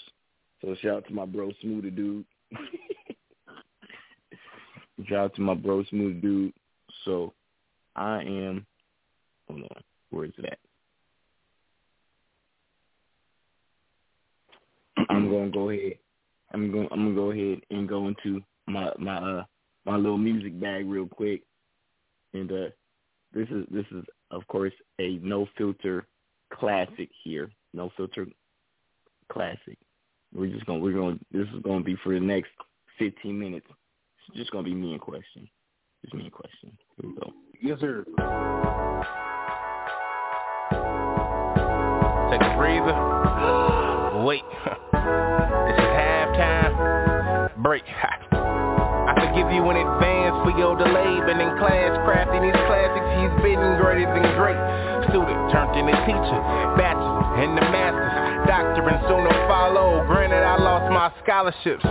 So shout out to my bro Smoothie Dude. So I am, hold on, where is it at? I'm gonna go ahead and go into my little music bag real quick, and this is of course a no filter classic. This is gonna be for the next 15 minutes. It's just gonna be me in question. Here we go. Yes, sir. Take a breather. Wait. This is halftime break. I forgive you in advance for your delay, but in class, crafting these classics, he's been greater than great. Student turned into teacher, bachelor and the master's, doctor and soon to follow. Granted, I lost my scholarships.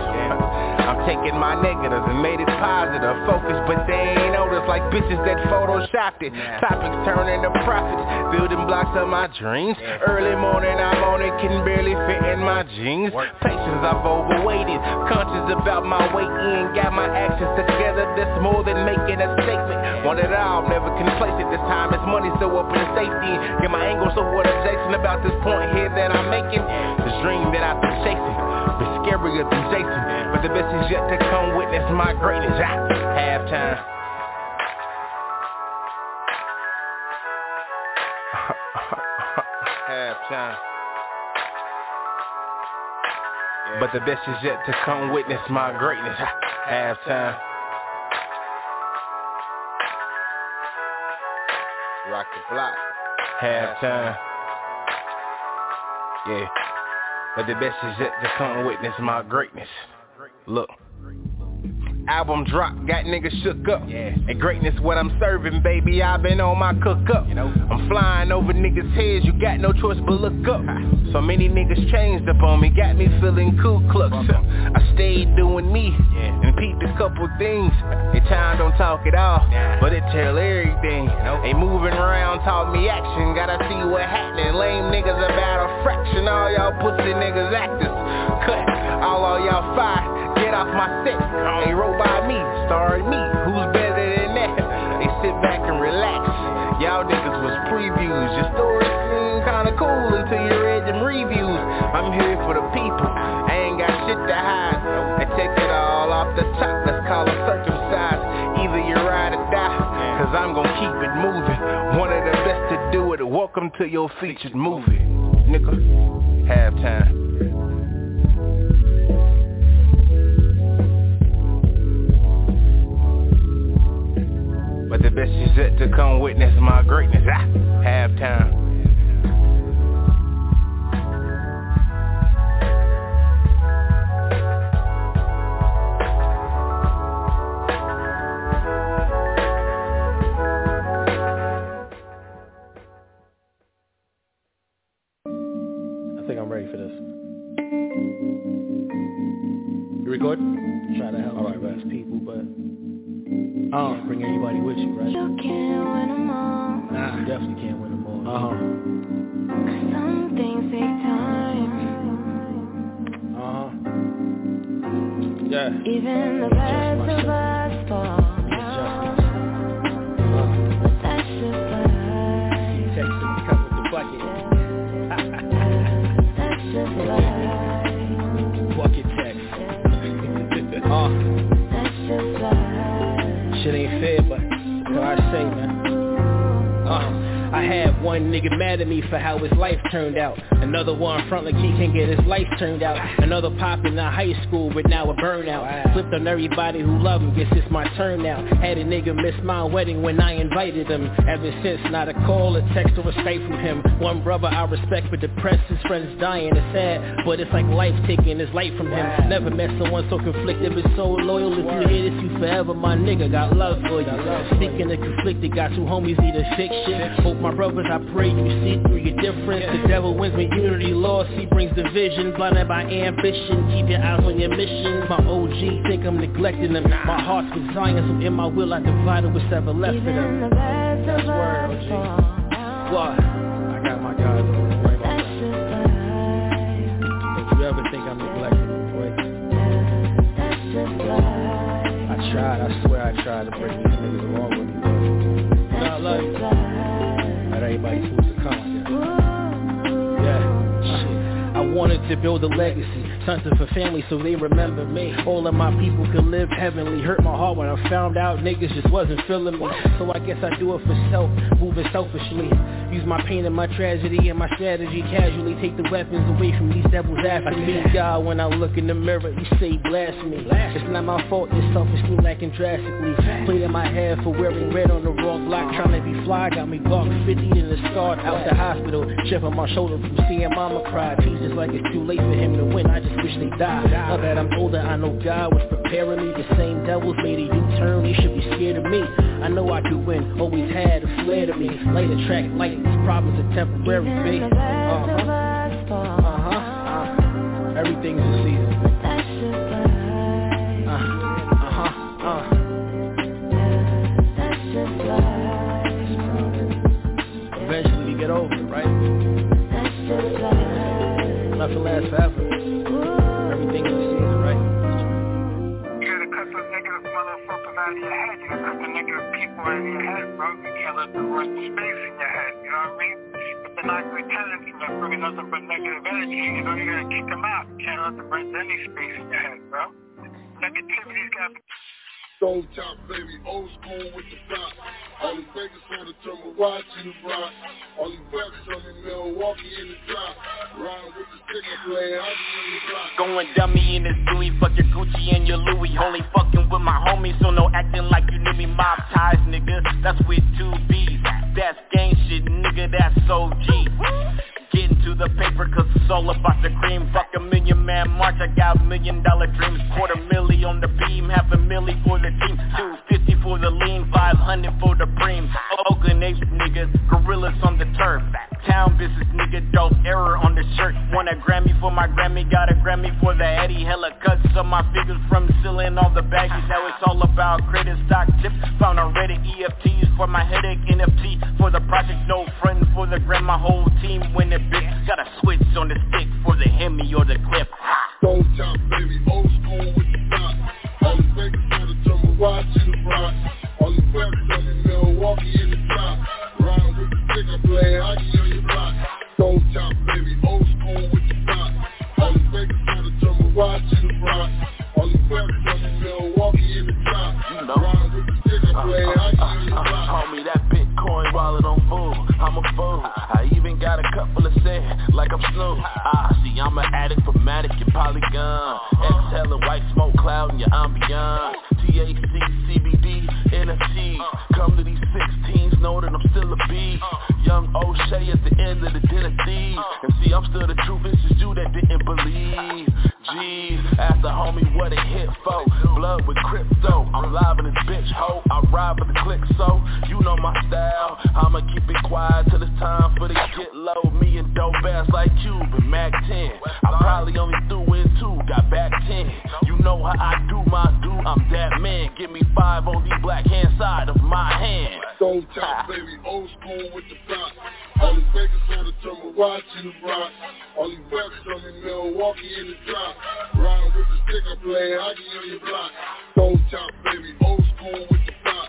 I'm taking my negatives and made it positive. Focus, but they ain't noticed like bitches that photoshopped it. Topics turn into profits, building blocks of my dreams. Early morning, I'm on it, can barely fit in my jeans. Patience, I've overweighted, conscious about my weight and got my actions together. That's more than making a statement. Want it all, never complacent. This time it's money, so up in the safety. Get my angle, so what objection about this point here that I'm making? This dream that I've been chasing, but scarier than Jason. But the best is yet to come, witness my greatness. Halftime. Halftime. Yeah. But the best is yet to come, witness my greatness. Halftime. Rock the block. Halftime. Yeah. But the best is yet to come, witness my greatness. Look, album drop, got niggas shook up, yeah. And greatness what I'm serving, baby, I've been on my cook up, I'm flying over niggas' heads, you got no choice but look up. So many niggas changed up on me, got me feeling Ku Klux. I stayed doing me, yeah. And peeped a couple things. Your time don't talk at all, nah. But it tell everything, They moving around, taught me action. Gotta see what happening, lame niggas about a fraction. All y'all pussy niggas actors, cut all y'all my set. I only roll by me, starring me. Who's better than that? They sit back and relax. Y'all niggas was previews. Your story seemed kinda cool until you read them reviews. I'm here for the people. I ain't got shit to hide. I take it all off the top. Let's call it circumcised. Either you ride or die. Cause I'm gon' keep it moving. One of the best to do it. Welcome to your featured movie. Nigga, halftime. But the best is yet to come, witness my greatness. Ah, halftime. I think I'm ready for this. You recording? Try to help all right, best people, but. I don't bring anybody with you, right? You can't win them all. Nah, you definitely can't win them all. Uh-huh. Cause some things take time. Uh-huh. Yeah. Even the best of us fall out. But that's just life. Take some cup with the bucket. That's just life. Bucket text. That's just life. Shit ain't fair, but God say, man. I had one nigga mad at me for how his life turned out. Another one front like he can't get his life turned out. Another pop in high school, but now a burnout. Wow. Flipped on everybody who love him, guess it's my turn now. Had a nigga miss my wedding when I invited him. Ever since, not a call, a text, or a Skype from him. One brother I respect, but depressed, his friends dying. It's sad, but it's like life taking his life from him. Wow. Never met someone so conflicted, but so loyal. If you hear this, you forever my nigga, got love for you. Speaking of conflicted, got two homies either fix shit. Hope my brothers, I pray you see through your difference. The devil wins when unity lost, he brings division. Blinded by ambition, keep your eyes on your mission. My OG think I'm neglecting them. My heart's with Zion, so in my will I divide it, what's ever left of them. That's word, OG. What? I got my God right on that. Don't you ever think I'm neglecting them, boy. That's just life. I tried, I swear I tried to bring these niggas along with me. But I love you. Not everybody's supposed to come like that. I wanted to build a legacy, something for family so they remember me. All of my people could live heavenly. Hurt my heart when I found out niggas just wasn't feeling me. So I guess I do it for self, moving selfishly. Use my pain and my tragedy and my strategy. Casually take the weapons away from these devils after me. God, when I look in the mirror, you say blasphemy. It's not my fault, it's selfishly lacking drastically. Played in my head for wearing red on the wrong block. Trying to be fly, got me block 50 in the start. Out the hospital, chipping my shoulder from seeing mama cry. Just like it's too late for him to win, I just wish they died. Now that I'm older, I know God was preparing me. The same devils made a U-turn, they should be scared of me. I know I could win, always had a flare to me. Light attract light, these problems are temporary, babe. Everything's a season. That's just life. Eventually we get over it, right? That's just life. Nothing lasts forever. Everything in the season, right? You gotta cut those negative motherfuckers out of your head. You gotta cut the negative people out of your head, bro. You can't let the rest of space in your head, you know what I mean? But they're not good tenants, and they're bringing nothing but negative energy, you know? You gotta kick them out. You can't let the rest of any space in your head, bro. Negativity's got to be... Stone top, baby, old school with the dot. All these Vegas on the turbo watch in the rock. All these rappers on the Milwaukee in the top. Riding with the sticker play, I'm in the block. Going dummy in the Stewie, fuck your Gucci and your Louis. Only fucking with my homies, so no acting like you knew me. Mob ties, nigga, that's with two B's. That's gang shit, nigga, that's OG. Getting to the paper cause it's all about the cream. Fuck a million man march, I got $1 million dreams. $250,000 on the beam, $500,000 for the team. 250 for the lean, 500 for the preem. Oakland A's niggas, gorillas on the turf. Town business nigga, dope error on the shirt. Won a Grammy for my Grammy, got a Grammy for the Eddie. Hella cuts on my figures from sealing all the baggies. Now it's all about credit stock tips. Found on Reddit EFTs for my headache. NFT for the project, no friend for the gram. My whole team winning. Got a switch on the stick for the Hemi or the clip. Stone top, baby, old school with the top. squad to the Bronx. All the prep done in Milwaukee in the top. Ride with the sticker, play hockey on your block. Stone top, baby, old school with the pop. All the fakers on the drum, watch to the Bronx. All the prep done in Milwaukee in the top. Ride with the sticker, play hockey on your block. Call me that Bitcoin wallet on fool. I'm a fool. I even got a couple of cents like I'm Snoop. See, I'm an addict for Matic and Polygon. Exhaling white smoke cloud in your ambiance. THC, CBD, NFT. Come to these 16s, know that I'm still a beast. Young O'Shea at the end of the dynasty. And see, I'm still the truth, it's just you that didn't believe. Jeez, ask the homie what it hit for. Blood with crypto, I'm live in this bitch, ho. I ride with the click, so you know my style. I'ma keep it quiet till it's time for the get low. Me and dope ass like Cuban, Mac 10. I probably only threw in 2, got back 10. You know how I do my do, I'm that man. Give me 5 on the black hand side of my hand. Stone top, baby, old school with the block. All the fakers on the drum, watching the rock. All the reps on the Milwaukee in the drop. Ride with the sticker, play hockey on your block. Stone top, baby, old school with the block.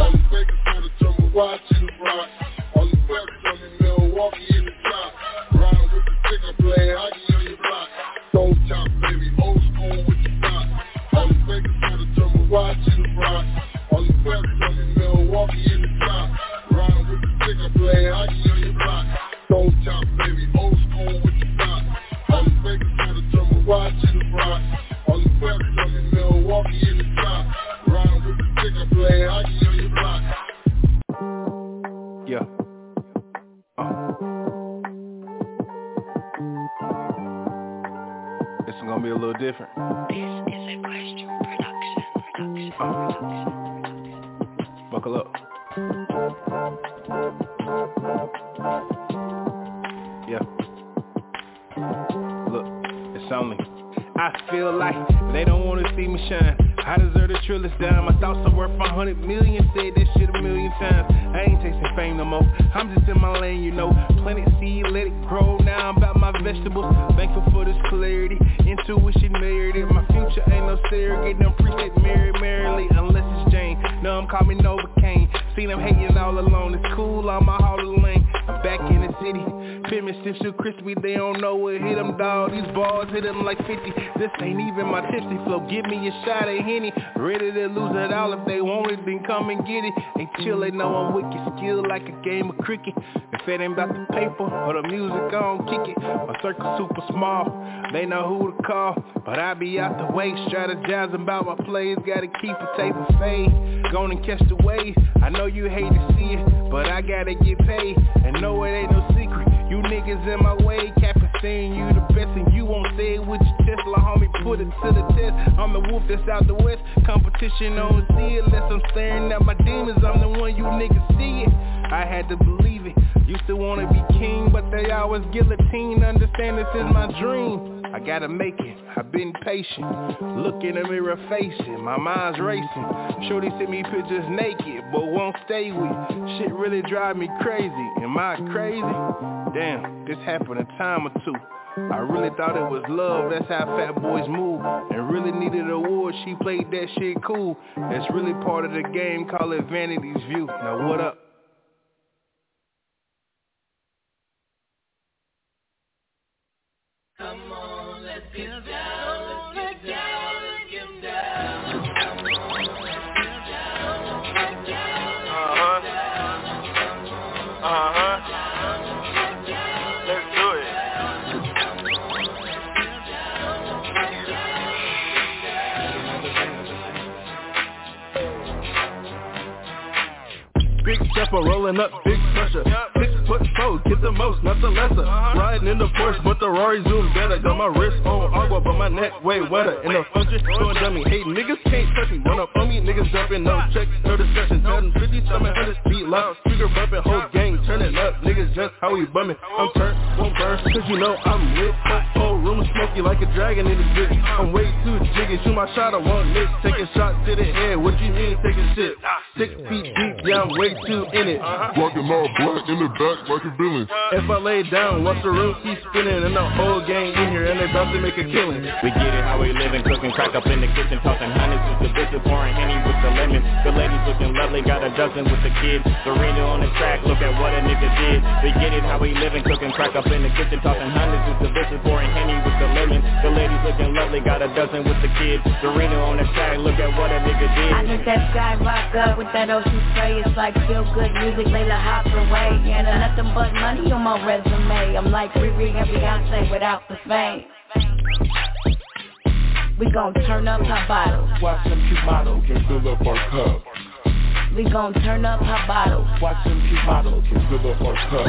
All the fakers on the drum, watching the rock. All the reps on the Milwaukee in the drop. Ride with the sticker, play hockey on your block. Stone top, baby, old school with the block. All the fakers on the drum, watching the rock. All the reps on the Milwaukee in the drop. Ride with the sticker, play hockey on your block. Stone top, baby, old school with the block. All the fakers on the drum, watching the rock. All the prep from in Milwaukee in the top. Riding with the sticker, play hockey on your block. Yeah. This is gonna be a little different. This is a question production. Buckle up. Yeah. Look. I feel like they don't wanna see me shine. I deserve a trillion dime. My thoughts are worth 100 million. Said this shit a million times. I ain't chasing fame no more. I'm just in my lane, you know. Planet seed, let it grow. Now I'm about my vegetables. Thankful for this clarity. Intuition married it. My future ain't no surrogate. Them precepts married merrily, unless it's Jane. Numb, call me Novocaine. See them hating all alone. It's cool on my hollow lane. I'm back in the city. Feminist stiff so crispy. They don't know what hit them, dog. These balls hit them like 50. This ain't even my tipsy flow. Give me a shot of Henny. Ready to lose it all. If they want it, then come and get it. They chill, they know I'm wicked. Skill like a game of cricket. If it ain't about the paper or the music, I don't kick it. My circle super small. They know who to call. But I be out the way. Strategizing about my plays. Gotta keep a tape of fame. Gonna catch the wave. I know you hate to see it, but I gotta get paid. And no, it ain't no secret. You niggas in my way, capping saying you the best, and you won't say it with your Tesla, homie, put it to the test. I'm the wolf that's out the west, competition don't see it, unless I'm staring at my demons, I'm the one you niggas see it. I had to believe it, used to wanna be king, but they always guillotine, understand this is my dream. I gotta make it, I've been patient. Look in the mirror, face it, my mind's racing. Shorty sent me pictures naked, but won't stay with. Shit really drive me crazy, am I crazy? Damn, this happened a time or two. I really thought it was love, that's how fat boys move. And really needed awards, she played that shit cool. That's really part of the game, call it vanity's view. Now what up? Come on. Get down, get down, get down. Uh-huh. Uh-huh. Let's do it. Big stepper rolling up, big pressure. 6'4", get the most, not the lesser. Riding in the Porsche, but the Rari zoom better. Got my wrist on agua, but my neck way wetter. In the function, doing dummy. Hey, niggas can't touch me. Run up on me, niggas jumping. No checks, no discussion. 750, 700, beat loud. Speaker bumping, whole gang turning up. Niggas just how we bumming. I'm turned, won't burn, cause you know I'm lit. Whole room smoky like a dragon in the bitch. I'm way too jiggy, shoot my shot, I won't miss. Taking shots to the head, what you mean taking shit? 6 feet deep, yeah, I'm way too in it. Walking all black in the back like a villain. If I lay down, watch the room keep spinning, and the whole gang in here, and they about to make a killing. We get it how we living, cooking crack up in the kitchen, tossing hundreds with the bitches, pouring Henny with the lemon. The ladies looking lovely, got a dozen with the kids. Serena on the track, look at what a nigga did. We get it how we living, cooking crack up in the kitchen, tossing hundreds with the bitches, pouring Henny with the lemon. The ladies looking lovely, got a dozen with the kids. Serena on the track, look at what a nigga did. I think that sky rock up with that ocean spray. It's like feel good music, Layla hop away. And nothing but money on my resume. I'm like Riri and Beyonce without the fame. We gon' turn up her bottle. Watch them cute models and fill up our cup. We gon' turn up her bottle. Watch them cute models and fill up our cup.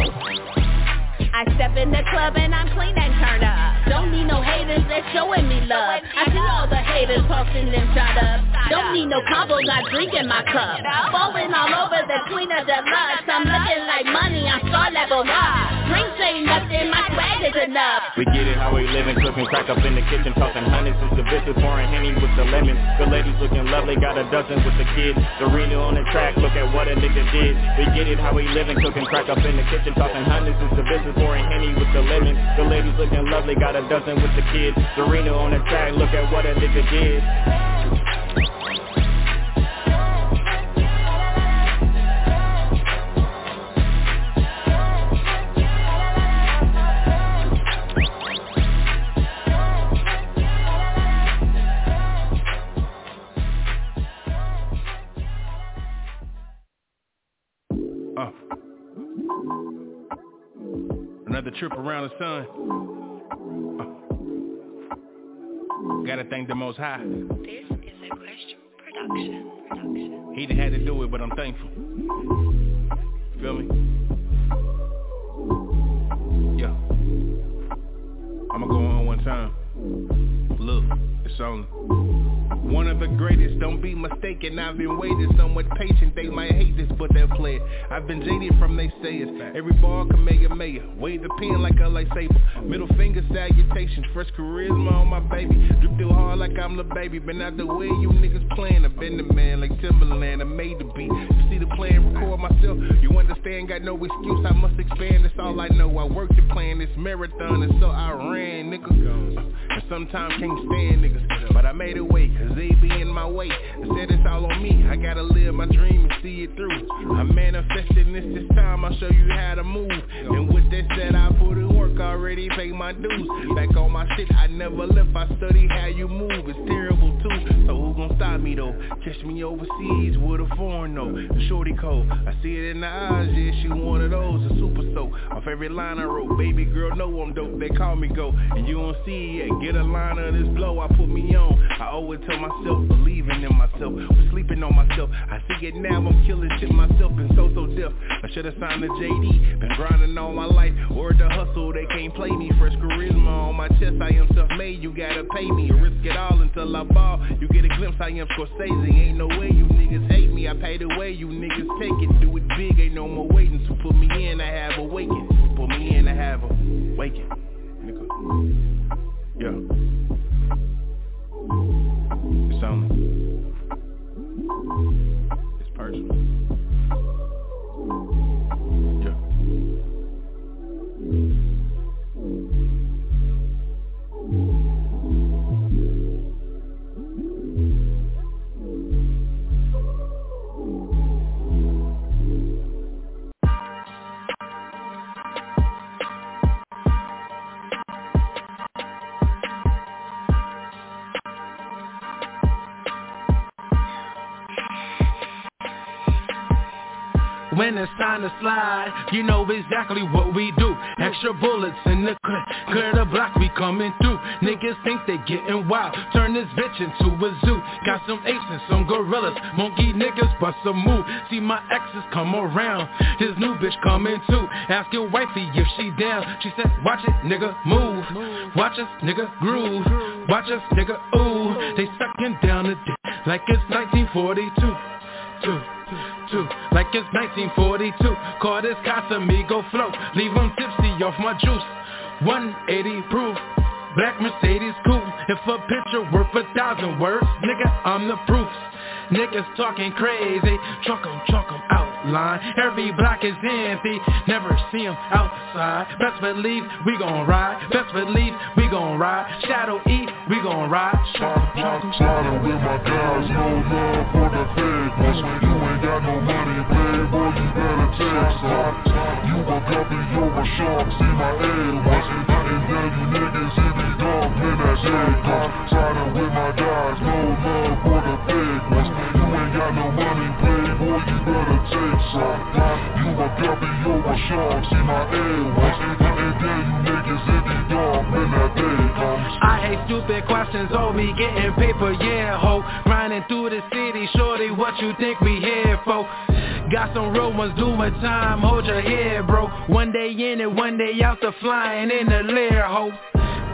I step in the club and I'm clean and turned up. Don't need no haters, that's showing me love. I see all the haters posting them shot up. Don't need no combos, I drink in my cup. Falling all over the queen of the lust. I'm looking like money, I'm star level high. Drinks ain't nothing, my swag is enough. We get it how we living, cooking crack up in the kitchen, tossing hundreds with the bitches, pouring Henny with the lemon. The ladies looking lovely, got a dozen with the kids. Serena on the track, look at what a nigga did. We get it how we living, cooking crack up in the kitchen, tossing hundreds with the bitches, pouring Henny with the lemon. The ladies looking lovely, got a dozen with the kids. Serena on the track, look at what a nigga did. Another trip around the sun. Gotta thank the Most High. This is a Question production. He done had to do it, but I'm thankful. Feel me? Yeah. I'ma go on one time. Look, it's only one of the greatest, don't be mistaken. I've been waiting, somewhat patient. They might hate this, but they'll play it. I've been jaded from they sayers. Every ball can make a mayor. Wave the pen like a lightsaber. Middle finger salutations. Fresh charisma on my baby. Drip through hard like I'm the baby. Been out the way you niggas playing. I've been the man like Timberland. I made the beat. You see the plan, record myself. You understand, got no excuse. I must expand, that's all I know. I worked the plan, this marathon, and so I ran, nigga. And sometimes can't stand niggas, but I made a way, cause they be in my way. I said it's all on me, I gotta live my dream and see it through. I'm manifesting this, this time I'll show you how to move. And with that said, I put in work, already paid my dues. Back on my shit, I never left, I study how you move. It's terrible too, so who gon' stop me though? Catch me overseas with a foreign though. The shorty cold, I see it in the eyes, yeah, she one of those, a super soak. Off every line I wrote, baby girl, know I'm dope, they call me go. And you don't see it yet. Get a line of this blow, I put me on. I owe it to myself, believing in myself. Was sleeping on myself, I see it now. I'm killing shit myself, and so deaf. I should've signed to JD, been grinding all my life. Or the hustle, they can't play me. Fresh charisma on my chest, I am self-made. You gotta pay me, risk it all until I fall. You get a glimpse, I am Scorsese. Ain't no way you niggas hate me, I pay the way. You niggas take it, do it big, ain't no more waiting. So put me in, I have a waking. Put me in, I have a waking. Nigga. Yeah. It's only. It's personal. Yeah. When it's time to slide, you know exactly what we do. Extra bullets in the clip, clear the block, we coming through. Niggas think they getting wild, turn this bitch into a zoo. Got some apes and some gorillas, monkey niggas bust a move. See my exes come around, his new bitch coming too. Ask your wifey if she down, she said watch it nigga move. Watch us nigga groove, watch us nigga ooh. They sucking down the dick like it's 1942. Like it's 1942. Call this Casamigo flow. Leave 'em tipsy off my juice. 180 proof. Black Mercedes coupe. If a picture worth 1,000 words, nigga, I'm the proof. Niggas talking crazy. Truck 'em out. line. Every block is empty, never see him outside. Best believe we gon' ride, best believe we gon' ride. Shadow E, we gon' ride. I'm sliding with my guys, no love for the fake ones. You ain't got no money, playboy, you better text us. You a guppy, you're a shark, see my A-ones. And now you niggas in the dark, man, that's A-guns. Sliding with my guys, no love for the fake ones. You ain't got no money, playboy, you better text us. You a guppy, you're a shark, see my A-ones. And now you niggas in the dark, man, that's A-guns. I hate stupid questions, oh, me getting paper, yeah, ho. Grinding through the city, shorty, what you think we here for? Got some real ones, do my time, hold your head, bro. One day in and one day out, the flying in the lair, ho.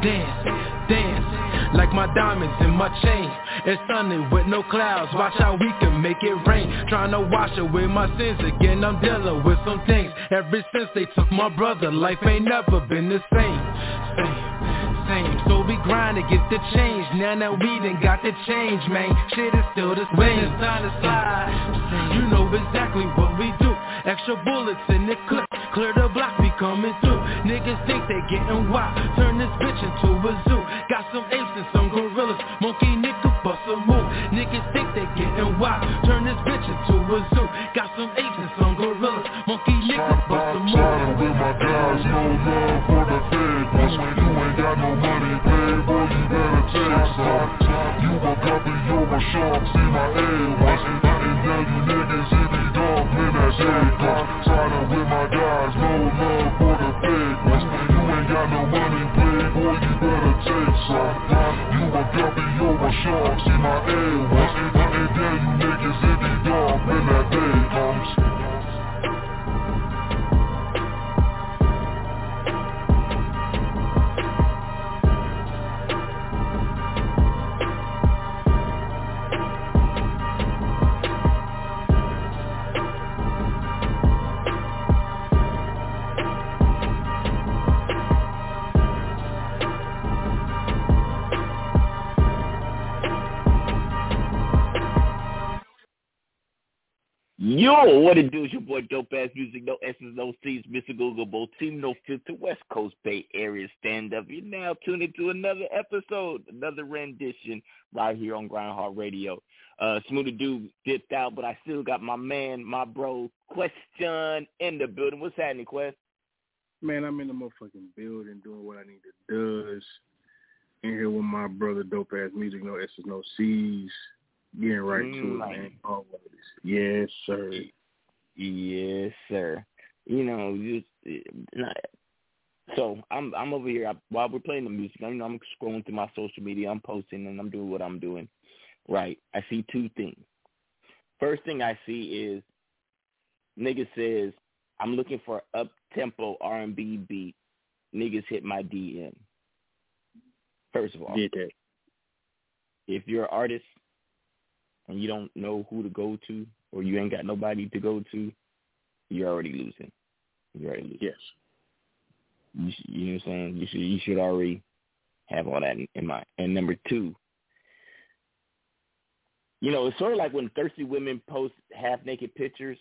Dance, dance, like my diamonds in my chain. It's sunny with no clouds, watch how we can make it rain. Trying to wash away my sins again, I'm dealing with some things. Ever since they took my brother, life ain't never been the same. So we grind to get the change. Now that we done got the change, man, shit is still the same. When it's time to slide, you know exactly what we do. Extra bullets in the clip, clear the block, we coming through. Niggas think they getting wild, turn this bitch into a zoo. Got some apes and some gorillas, monkey nigga bust a move. Niggas think they getting wild, turn this bitch into a zoo. Got some apes and some gorillas, monkey nigga bust a move. Sliding with my guys, no love for the fake ones. You ain't got no money, playboy, you better take some. You a guppy, you're a shark, see my A-ones. And now you niggas in the dark, man, that's A-guns. Sliding with my guys, no love for the fake ones. You ain't got no money, playboy, you better take some. You a guppy, you're a shark, see my A-ones. And now you niggas in the dark, man, that's A-guns. Yo, what it do? It's your boy Dope Ass Music, no S's, no C's, Mr. Google, both team, no filter, West Coast Bay Area stand up. You're now tuned into another episode, another rendition right here on Grindhard Radio. Smoothie Dude dipped out, but I still got my man, my bro, Question in the building. What's happening, Quest? Man, I'm in the motherfucking building doing what I need to do. In here with my brother, Dope Ass Music, no S's, no C's. Getting right to it, man. Always. Yes, sir. Yes, sir. You know, so I'm over here while we're playing the music. You know, I'm scrolling through my social media. I'm posting and I'm doing what I'm doing. Right. I see two things. First thing I see is nigga says I'm looking for up tempo R&B beat. Niggas hit my DM. First of all, if you're an artist and you don't know who to go to, or you ain't got nobody to go to, you're already losing. Yes. You know what I'm saying? You should already have all that in mind. And number two, you know, it's sort of like when thirsty women post half-naked pictures,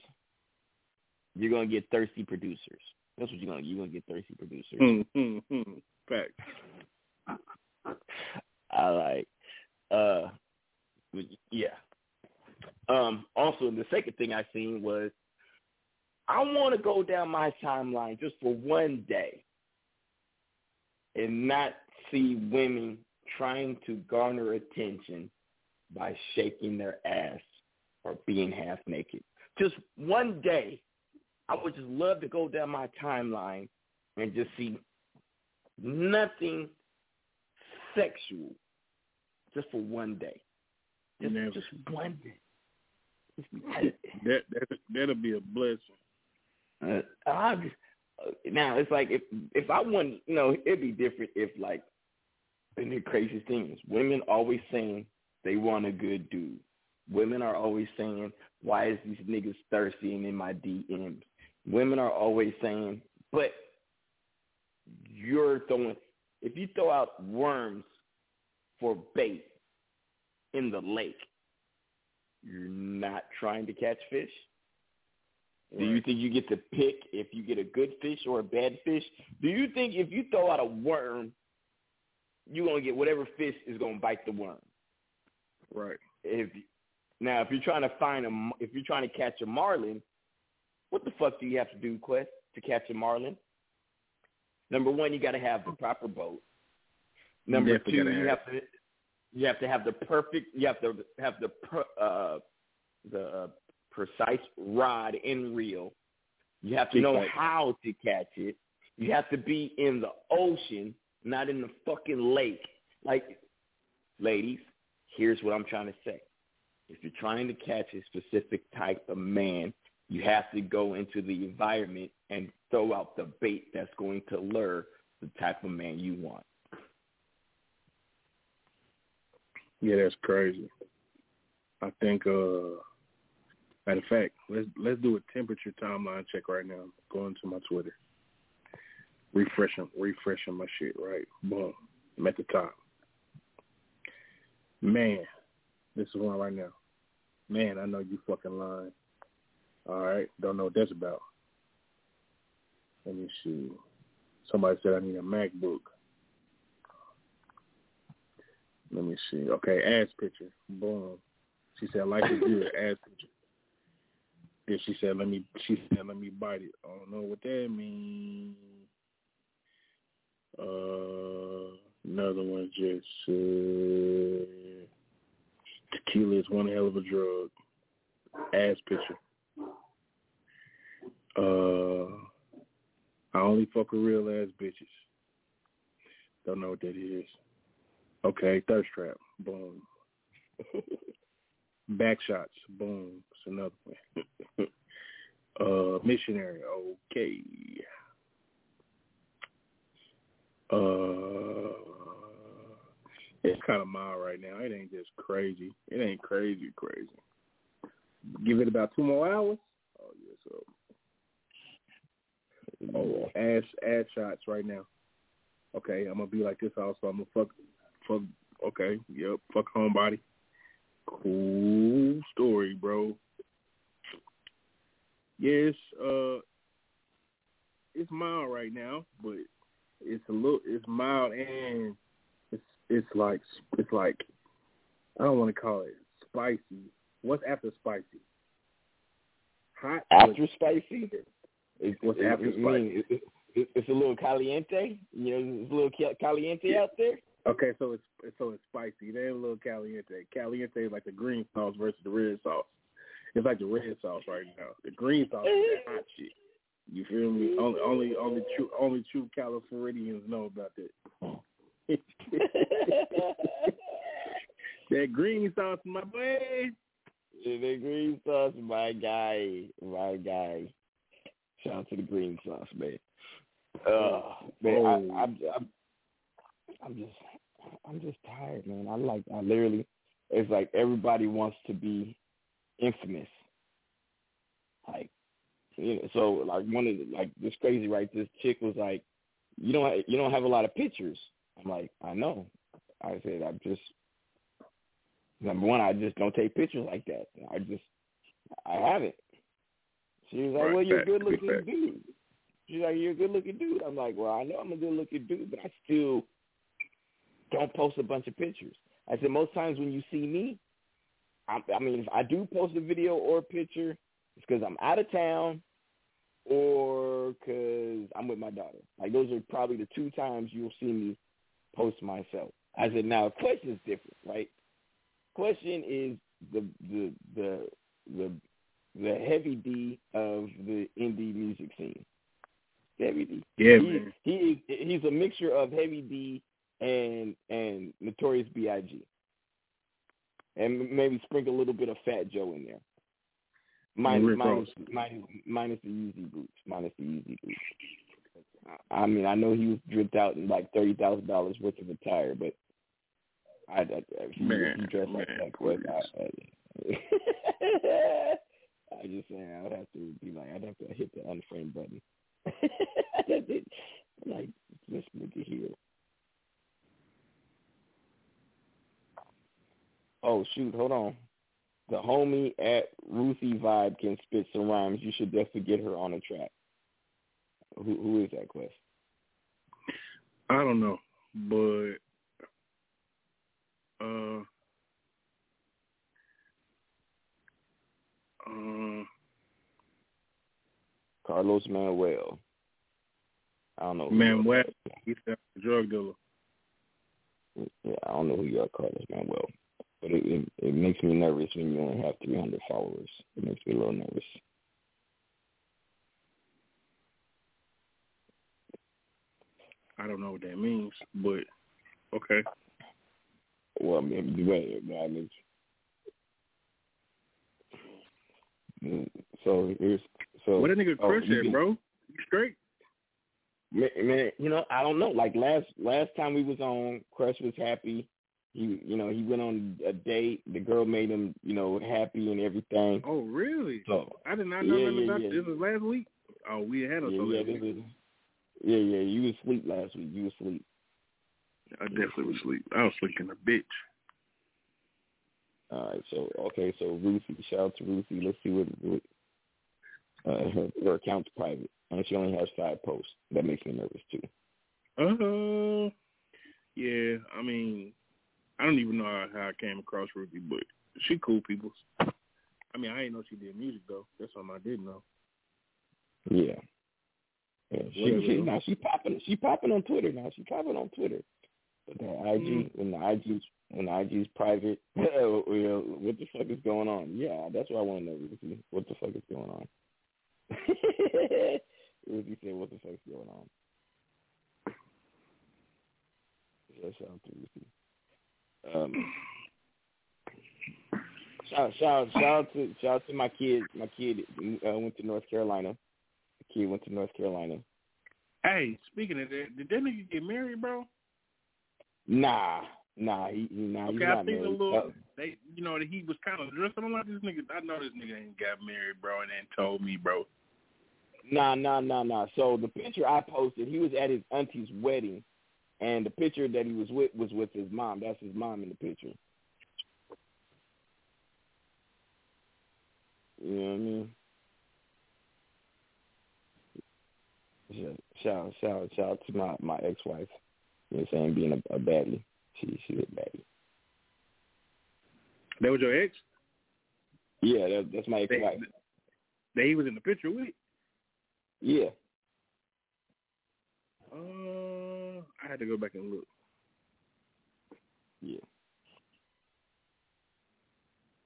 you're going to get thirsty producers. That's what you're going to get. You're going to get thirsty producers. Facts. I like. Yeah. Also, the second thing I seen was I want to go down my timeline just for one day and not see women trying to garner attention by shaking their ass or being half naked. Just one day, I would just love to go down my timeline and just see nothing sexual just for one day. Just one day. That'll be a blessing. Now it's like if I wouldn't, you know, it'd be different if like and the craziest thing is women always saying they want a good dude. Women are always saying, why is these niggas thirsty and in my DMs? Women are always saying, but if you throw out worms for bait in the lake, you're not trying to catch fish. Do you think you get to pick if you get a good fish or a bad fish? Do you think if you throw out a worm, you're going to get whatever fish is going to bite the worm? Right. Now, if you're trying to catch a marlin, what the fuck do you have to do, Quest, to catch a marlin? Number one, you got to have the proper boat. Number two, you have to have the precise rod and reel. You have to know how to catch it. You have to be in the ocean, not in the fucking lake. Like, ladies, here's what I'm trying to say. If you're trying to catch a specific type of man, you have to go into the environment and throw out the bait that's going to lure the type of man you want. Yeah, that's crazy. I think, matter of fact, let's do a temperature timeline check right now. Going to my Twitter. Refreshing my shit, right? Boom. I'm at the top. Man, this is one right now. Man, I know you fucking lying. All right, don't know what that's about. Let me see. Somebody said I need a MacBook. Let me see. Okay, ass picture. Boom. She said, I like it good, ass picture. Then she said, let me bite it. I don't know what that means. Another one just said, tequila is one hell of a drug. Ass picture. I only fuck with real ass bitches. Don't know what that is. Okay, thirst trap, boom. Back shots, boom. It's another one. Missionary, okay. It's kind of mild right now. It ain't just crazy. It ain't crazy. Give it about 2 more hours. Oh yes. Oh, ass shots right now. Okay, I'm gonna be like this also. I'm gonna fuck. Okay, yep. Fuck homebody. Cool story, bro. Yes, it's mild right now, but it's mild and it's like I don't want to call it spicy. What's after spicy? Hot after spicy? What's after spicy? It's a little caliente. You know, it's a little caliente out there. Okay, so it's spicy. It ain't a little caliente. Caliente is like the green sauce versus the red sauce. It's like the red sauce right now. The green sauce is that hot shit. You feel me? Only true Californians know about that. That green sauce, my boy. Yeah, the green sauce, my guy. Shout out to the green sauce, man. Man, I'm just tired, man. It's like everybody wants to be infamous. Like, you know, so like this crazy, right? This chick was like, you don't have a lot of pictures. I'm like, I know. I said, number one, I just don't take pictures like that. I haven't. She was like, well, you're a good-looking dude. She's like, you're a good-looking dude. I'm like, well, I know I'm a good-looking dude, but I still don't post a bunch of pictures. I said, most times when you see me, I mean, if I do post a video or a picture, it's because I'm out of town or because I'm with my daughter. Like, those are probably the 2 times you'll see me post myself. I said, now, the question's different, right? Question is the Heavy D of the indie music scene. Heavy D. Yeah, man. He's a mixture of Heavy D and Notorious B.I.G. and maybe sprinkle a little bit of Fat Joe in there. Minus the Yeezy boots. I mean, I know he was dripped out in like $30,000 worth of attire, but if you dress like that, Quest, I just saying I would have to be like, I'd have to hit the unframe button. Like, let's look at here. Oh shoot, hold on. The homie at Ruthie Vibe can spit some rhymes. You should definitely get her on a track. Who is that, Quest? I don't know, but Carlos Manuel. I don't know. Manuel, he's a drug dealer. Yeah, I don't know who you are, Carlos Manuel. But it makes me nervous when you only have 300 followers. It makes me a little nervous. I don't know what that means, but okay. Well, so what a nigga crush at, bro? You straight? Man, you know, I don't know. Like last time we was on, Crush was happy. He went on a date. The girl made him, happy and everything. Oh, really? So, I did not know about this. This was last week? Oh, we had us over there. Yeah, you was asleep last week. You was asleep. I definitely was asleep. I was sleeping a bitch. All right, so, okay, so Ruthie, shout out to Ruthie. Let's see what her account's private. And she only has 5 posts. That makes me nervous, too. Yeah, I mean, I don't even know how I came across Ruthie, but she cool people. I mean, I didn't know she did music, though. That's something I did know. Yeah. Yeah, she popping on Twitter now. She popping on Twitter. But that IG, when the IG's private, what the fuck is going on? Yeah, that's what I want to know, Ruthie. What the fuck is going on? Ruthie said, what the fuck is going on? Yeah, shout out to Ruthie. Shout out to my kid. My kid went to North Carolina. The kid went to North Carolina. Hey, speaking of that, did that nigga get married, bro? Nah, he's not married. He was kind of dressed. I'm like, this nigga, I know this nigga ain't got married, bro, and then told me, bro. Nah. So the picture I posted, he was at his auntie's wedding. And the picture that he was with was with his mom. That's his mom in the picture. You know what I mean? Shout out to my ex-wife. You know what I'm saying? Being a baddie. She was a baddie. That was your ex? Yeah, that's my ex-wife. That he was in the picture with? Yeah. I had to go back and look. Yeah.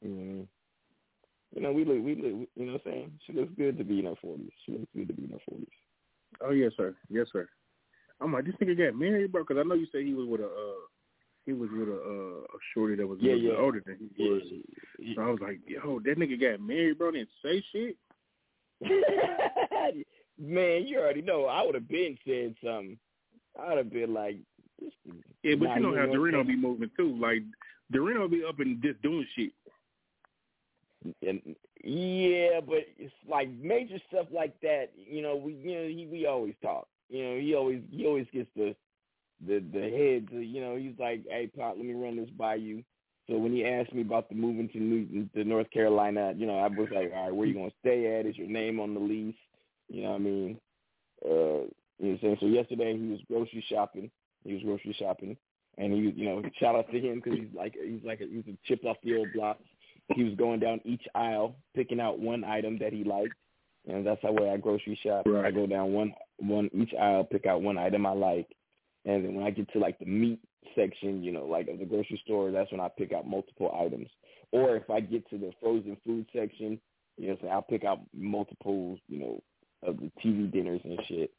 Mm. We look. You know what I'm saying? She looks good to be in her 40s. Oh, yes, sir. I'm like, this nigga got married, bro, because I know you said he was with a shorty that was a little bit older than he was. Yeah. So I was like, yo, that nigga got married, bro, didn't say shit. Man, you already know. I would have been said something. I would have been like, this is yeah, but you know how Dorino be moving too. Like Dorino be up and just doing shit. And yeah, but it's like major stuff like that. We always talk. He always gets the head. He's like, hey, Pop, let me run this by you. So when he asked me about the moving to North Carolina, I was like, all right, where you gonna stay at? Is your name on the lease? You know what I mean? You know what I'm saying? So yesterday he was grocery shopping. And he, shout out to him because he's a chip off the old block. He was going down each aisle, picking out one item that he liked, and that's the way I grocery shop. Right. I go down one each aisle, pick out one item I like, and then when I get to like the meat section, of the grocery store, that's when I pick out multiple items. Or if I get to the frozen food section, so I'll pick out multiple, of the TV dinners and shit.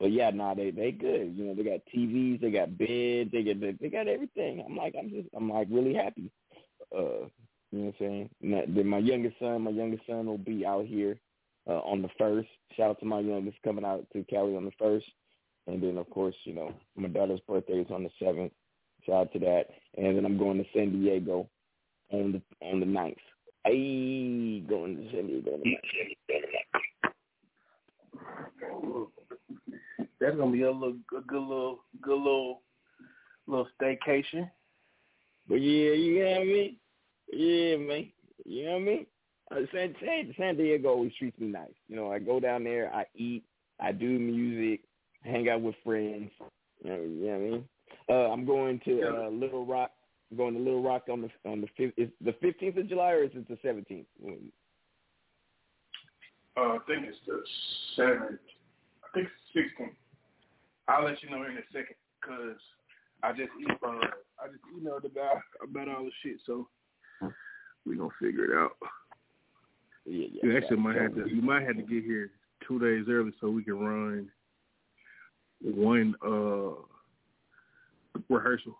But yeah, they good. They got TVs, they got beds, they got everything. I'm really happy. You know what I'm saying? And then my youngest son will be out here on the 1st. Shout out to my youngest coming out to Cali on the 1st. And then of course, my daughter's birthday is on the 7th. Shout out to that. And then I'm going to San Diego on the 9th. Hey, going to San Diego on the 9th. That's gonna be a good little staycation. But yeah, you know what I mean? Yeah, man. You know what I mean? San Diego always treats me nice. You know, I go down there, I eat, I do music, hang out with friends. You know what I mean? I'm going to Little Rock. I'm going to Little Rock on the 15th of July, or is it the 17th? I think it's the 7th. I think it's the 16th. I'll let you know in a second, because I just emailed about all the shit, so we're going to figure it out. Yeah, you actually might have to get here 2 days early so we can run one rehearsal.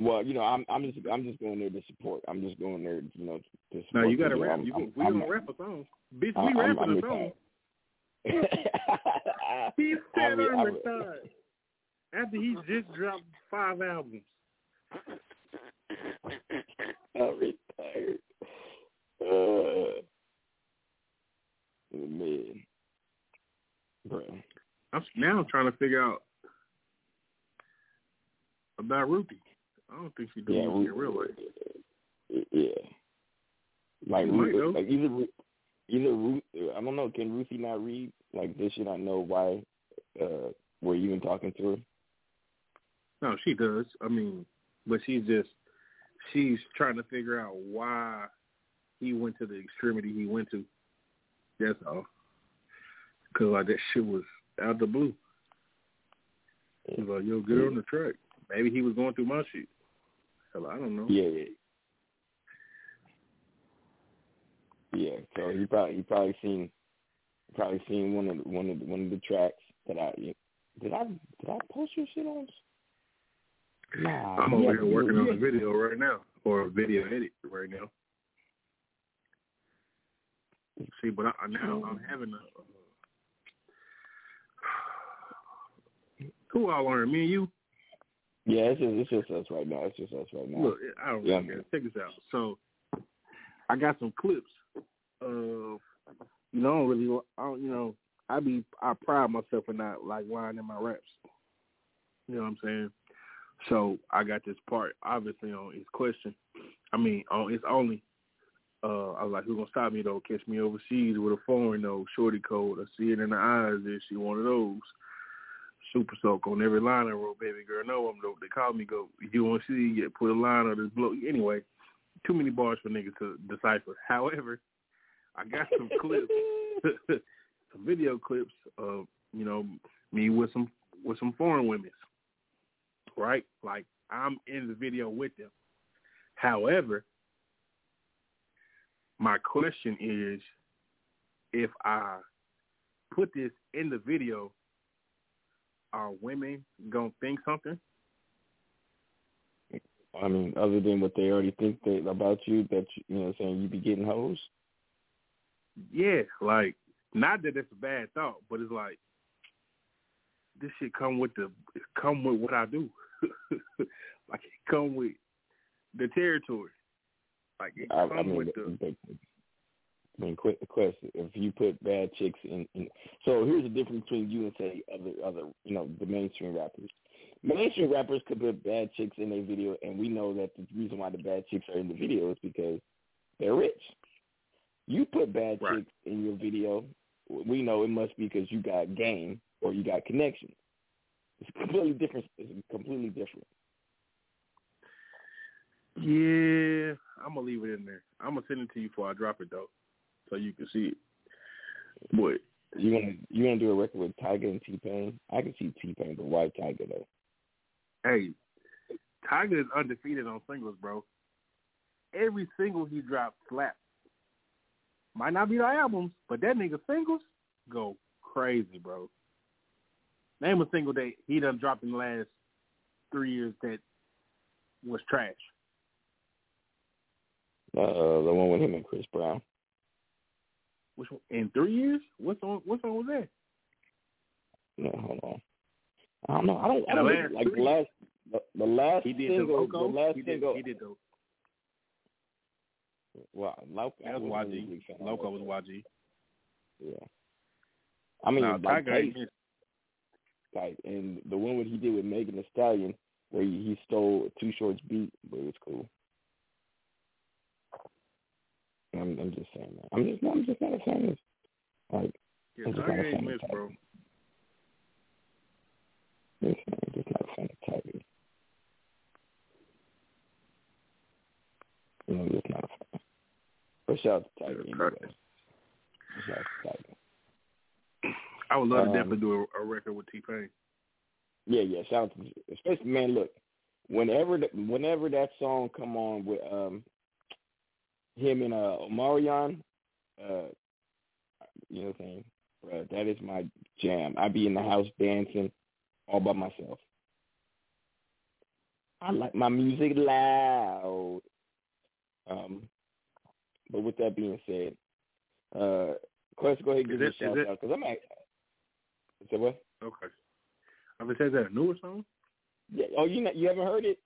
Well, you know, I'm just going there to support. I'm just going there, you know, to support. No, you got to rap. We don't rap a song, bitch. We rapping a song. He said I'm retired after he just dropped 5 albums. I'm retired. Man, bro. I'm trying to figure out about Ruby. I don't think she does it in real life. Yeah. Like either I don't know. Can Ruthie not read? Like, does she not know why we're even talking to her? No, she does. I mean, but she's trying to figure out why he went to the extremity he went to. That's all. Because like that shit was out the blue. It was like, yo, get on the track. Maybe he was going through my shit. Hell, I don't know. Yeah. So he probably seen one of the tracks that I post your shit on. Nah, I'm over here working on a video right now, or a video edit right now. See, but now I'm having a who all are me and you? Yeah, it's just us right now. Look, I don't really care. Check this out. So I got some clips of, you know, I pride myself in not like lying in my raps. You know what I'm saying? So I got this part obviously on his question. I mean, on it's only. I was like, who's going to stop me, though? Catch me overseas with a foreign, though. Shorty code. I see it in her eyes that she one of those. Super soak on every line I wrote, baby girl. No, I'm dope. They call me, go, you want to see yet? Put a line on this blow. Anyway, too many bars for niggas to decipher. However, I got some clips, some video clips of, you know, me with some foreign women, right? Like, I'm in the video with them. However, my question is, if I put this in the video, are women gonna think something? I mean, other than what they already think about you, that you know, saying you be getting hoes. Yeah, like not that it's a bad thought, but it's like this shit come with what I do, like it come with the territory. Like quick question. If you put bad chicks in, so here's the difference between you and say other you know, the mainstream rappers. Mainstream rappers could put bad chicks in their video, and we know that the reason why the bad chicks are in the video is because they're rich. You put bad chicks in your video, we know it must be because you got game or you got connections. It's completely different. Yeah, I'm going to leave it in there. I'm going to send it to you before I drop it, though, so you can see it. But you want to do a record with Tiger and T-Pain? I can see T-Pain, but why Tiger, though? Hey, Tiger is undefeated on singles, bro. Every single he dropped slaps. Might not be the albums, but that nigga singles go crazy, bro. Name a single that he done dropped in the last 3 years that was trash. The one with him and Chris Brown. Which one? In 3 years? What song was that? No, hold on. I don't know. I don't like the last he did single. He did the. Well, Loco was YG. Yeah. I mean, like and the one what he did with Megan Thee Stallion, where he stole Too Short's beat, but it was cool. I'm just saying that. I'm just not a fan of. Like, yeah, I'm just not a fan of Tiger. I'm just not a fan of Tiger. You know, I'm just not a fan. But shout out to Tiger. Anyway. Shout out to Tiger. I would love to definitely do a record with T-Pain. Yeah. Shout out to, especially, man. Look, whenever that song come on with him and Omarion, you know what I'm saying? Bro, that is my jam. I be in the house dancing all by myself. I like my music loud. But with that being said, Quest, go ahead and give me a shout out because I'm at. Say what? Okay. I'm gonna say that a newer song. Yeah. Oh, you haven't heard it?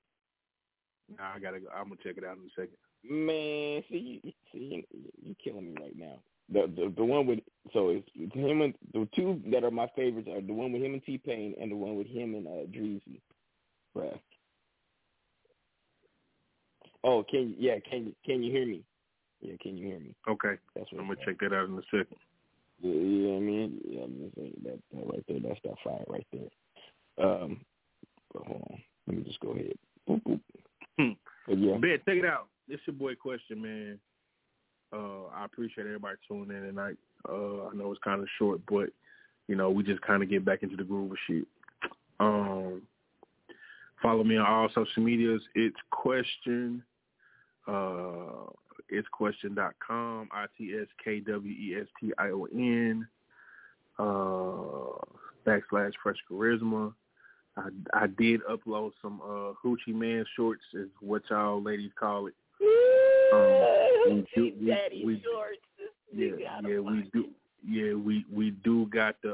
Nah, I gotta go. I'm gonna check it out in a second. Man, see you killing me right now. The one with it's him and the two that are my favorites are the one with him and T-Pain and the one with him and Dreezy. Bruh. Oh, can you hear me? Yeah, can you hear me? Okay, that's what I'm gonna check that out in a second. Yeah, you know what I mean? Yeah, I'm just saying that right there. That's that fire right there. But hold on, let me just go ahead. Boop, boop. But yeah, Ben, check it out. This your boy Question, man. I appreciate everybody tuning in tonight. I know it's kind of short, but you know we just kind of get back into the groove of shit. Follow me on all social medias. It's Question. It's question.com, ITSKWESTION, / Fresh Charisma. I did upload some Hoochie Man shorts, is what y'all ladies call it. Daddy shorts. We do got the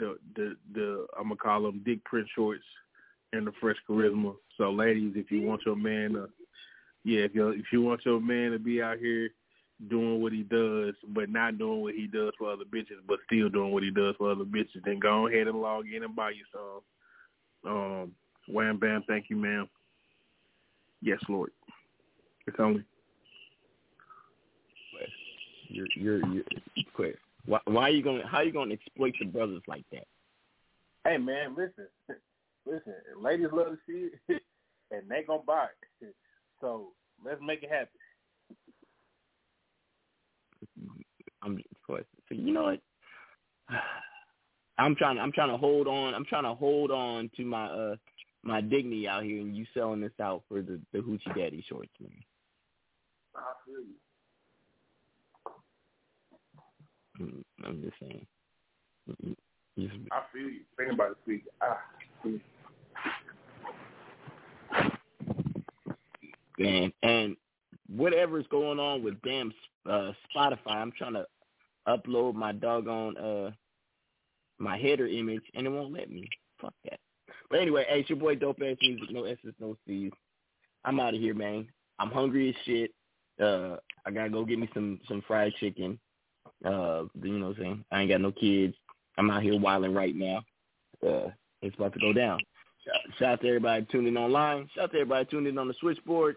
I'm gonna call them dick print shorts and the Fresh Charisma. So ladies, if you want your man to. Yeah, if you want your man to be out here doing what he does, but not doing what he does for other bitches, but still doing what he does for other bitches, then go ahead and log in and buy yourself. Wham bam, thank you, ma'am. Yes, Lord. It's only. You're quick. How you gonna exploit your brothers like that? Hey man, listen. Ladies love to see it, and they gonna buy it. So let's make it happen. So you know what? I'm trying to hold on to my my dignity out here, and you selling this out for the Hoochie Daddy shorts, man. I feel you. I'm just saying. I feel you. Anybody speak? I feel you. And whatever's going on with damn Spotify, I'm trying to upload my doggone my header image, and it won't let me. Fuck that. But anyway, hey, it's your boy Dope Ass Music, no S's, no C's. I'm out of here, man. I'm hungry as shit. I gotta go get me some fried chicken. You know what I'm saying? I ain't got no kids. I'm out here wilding right now. It's about to go down. Shout out to everybody tuning online. Shout out to everybody tuning in on the switchboard.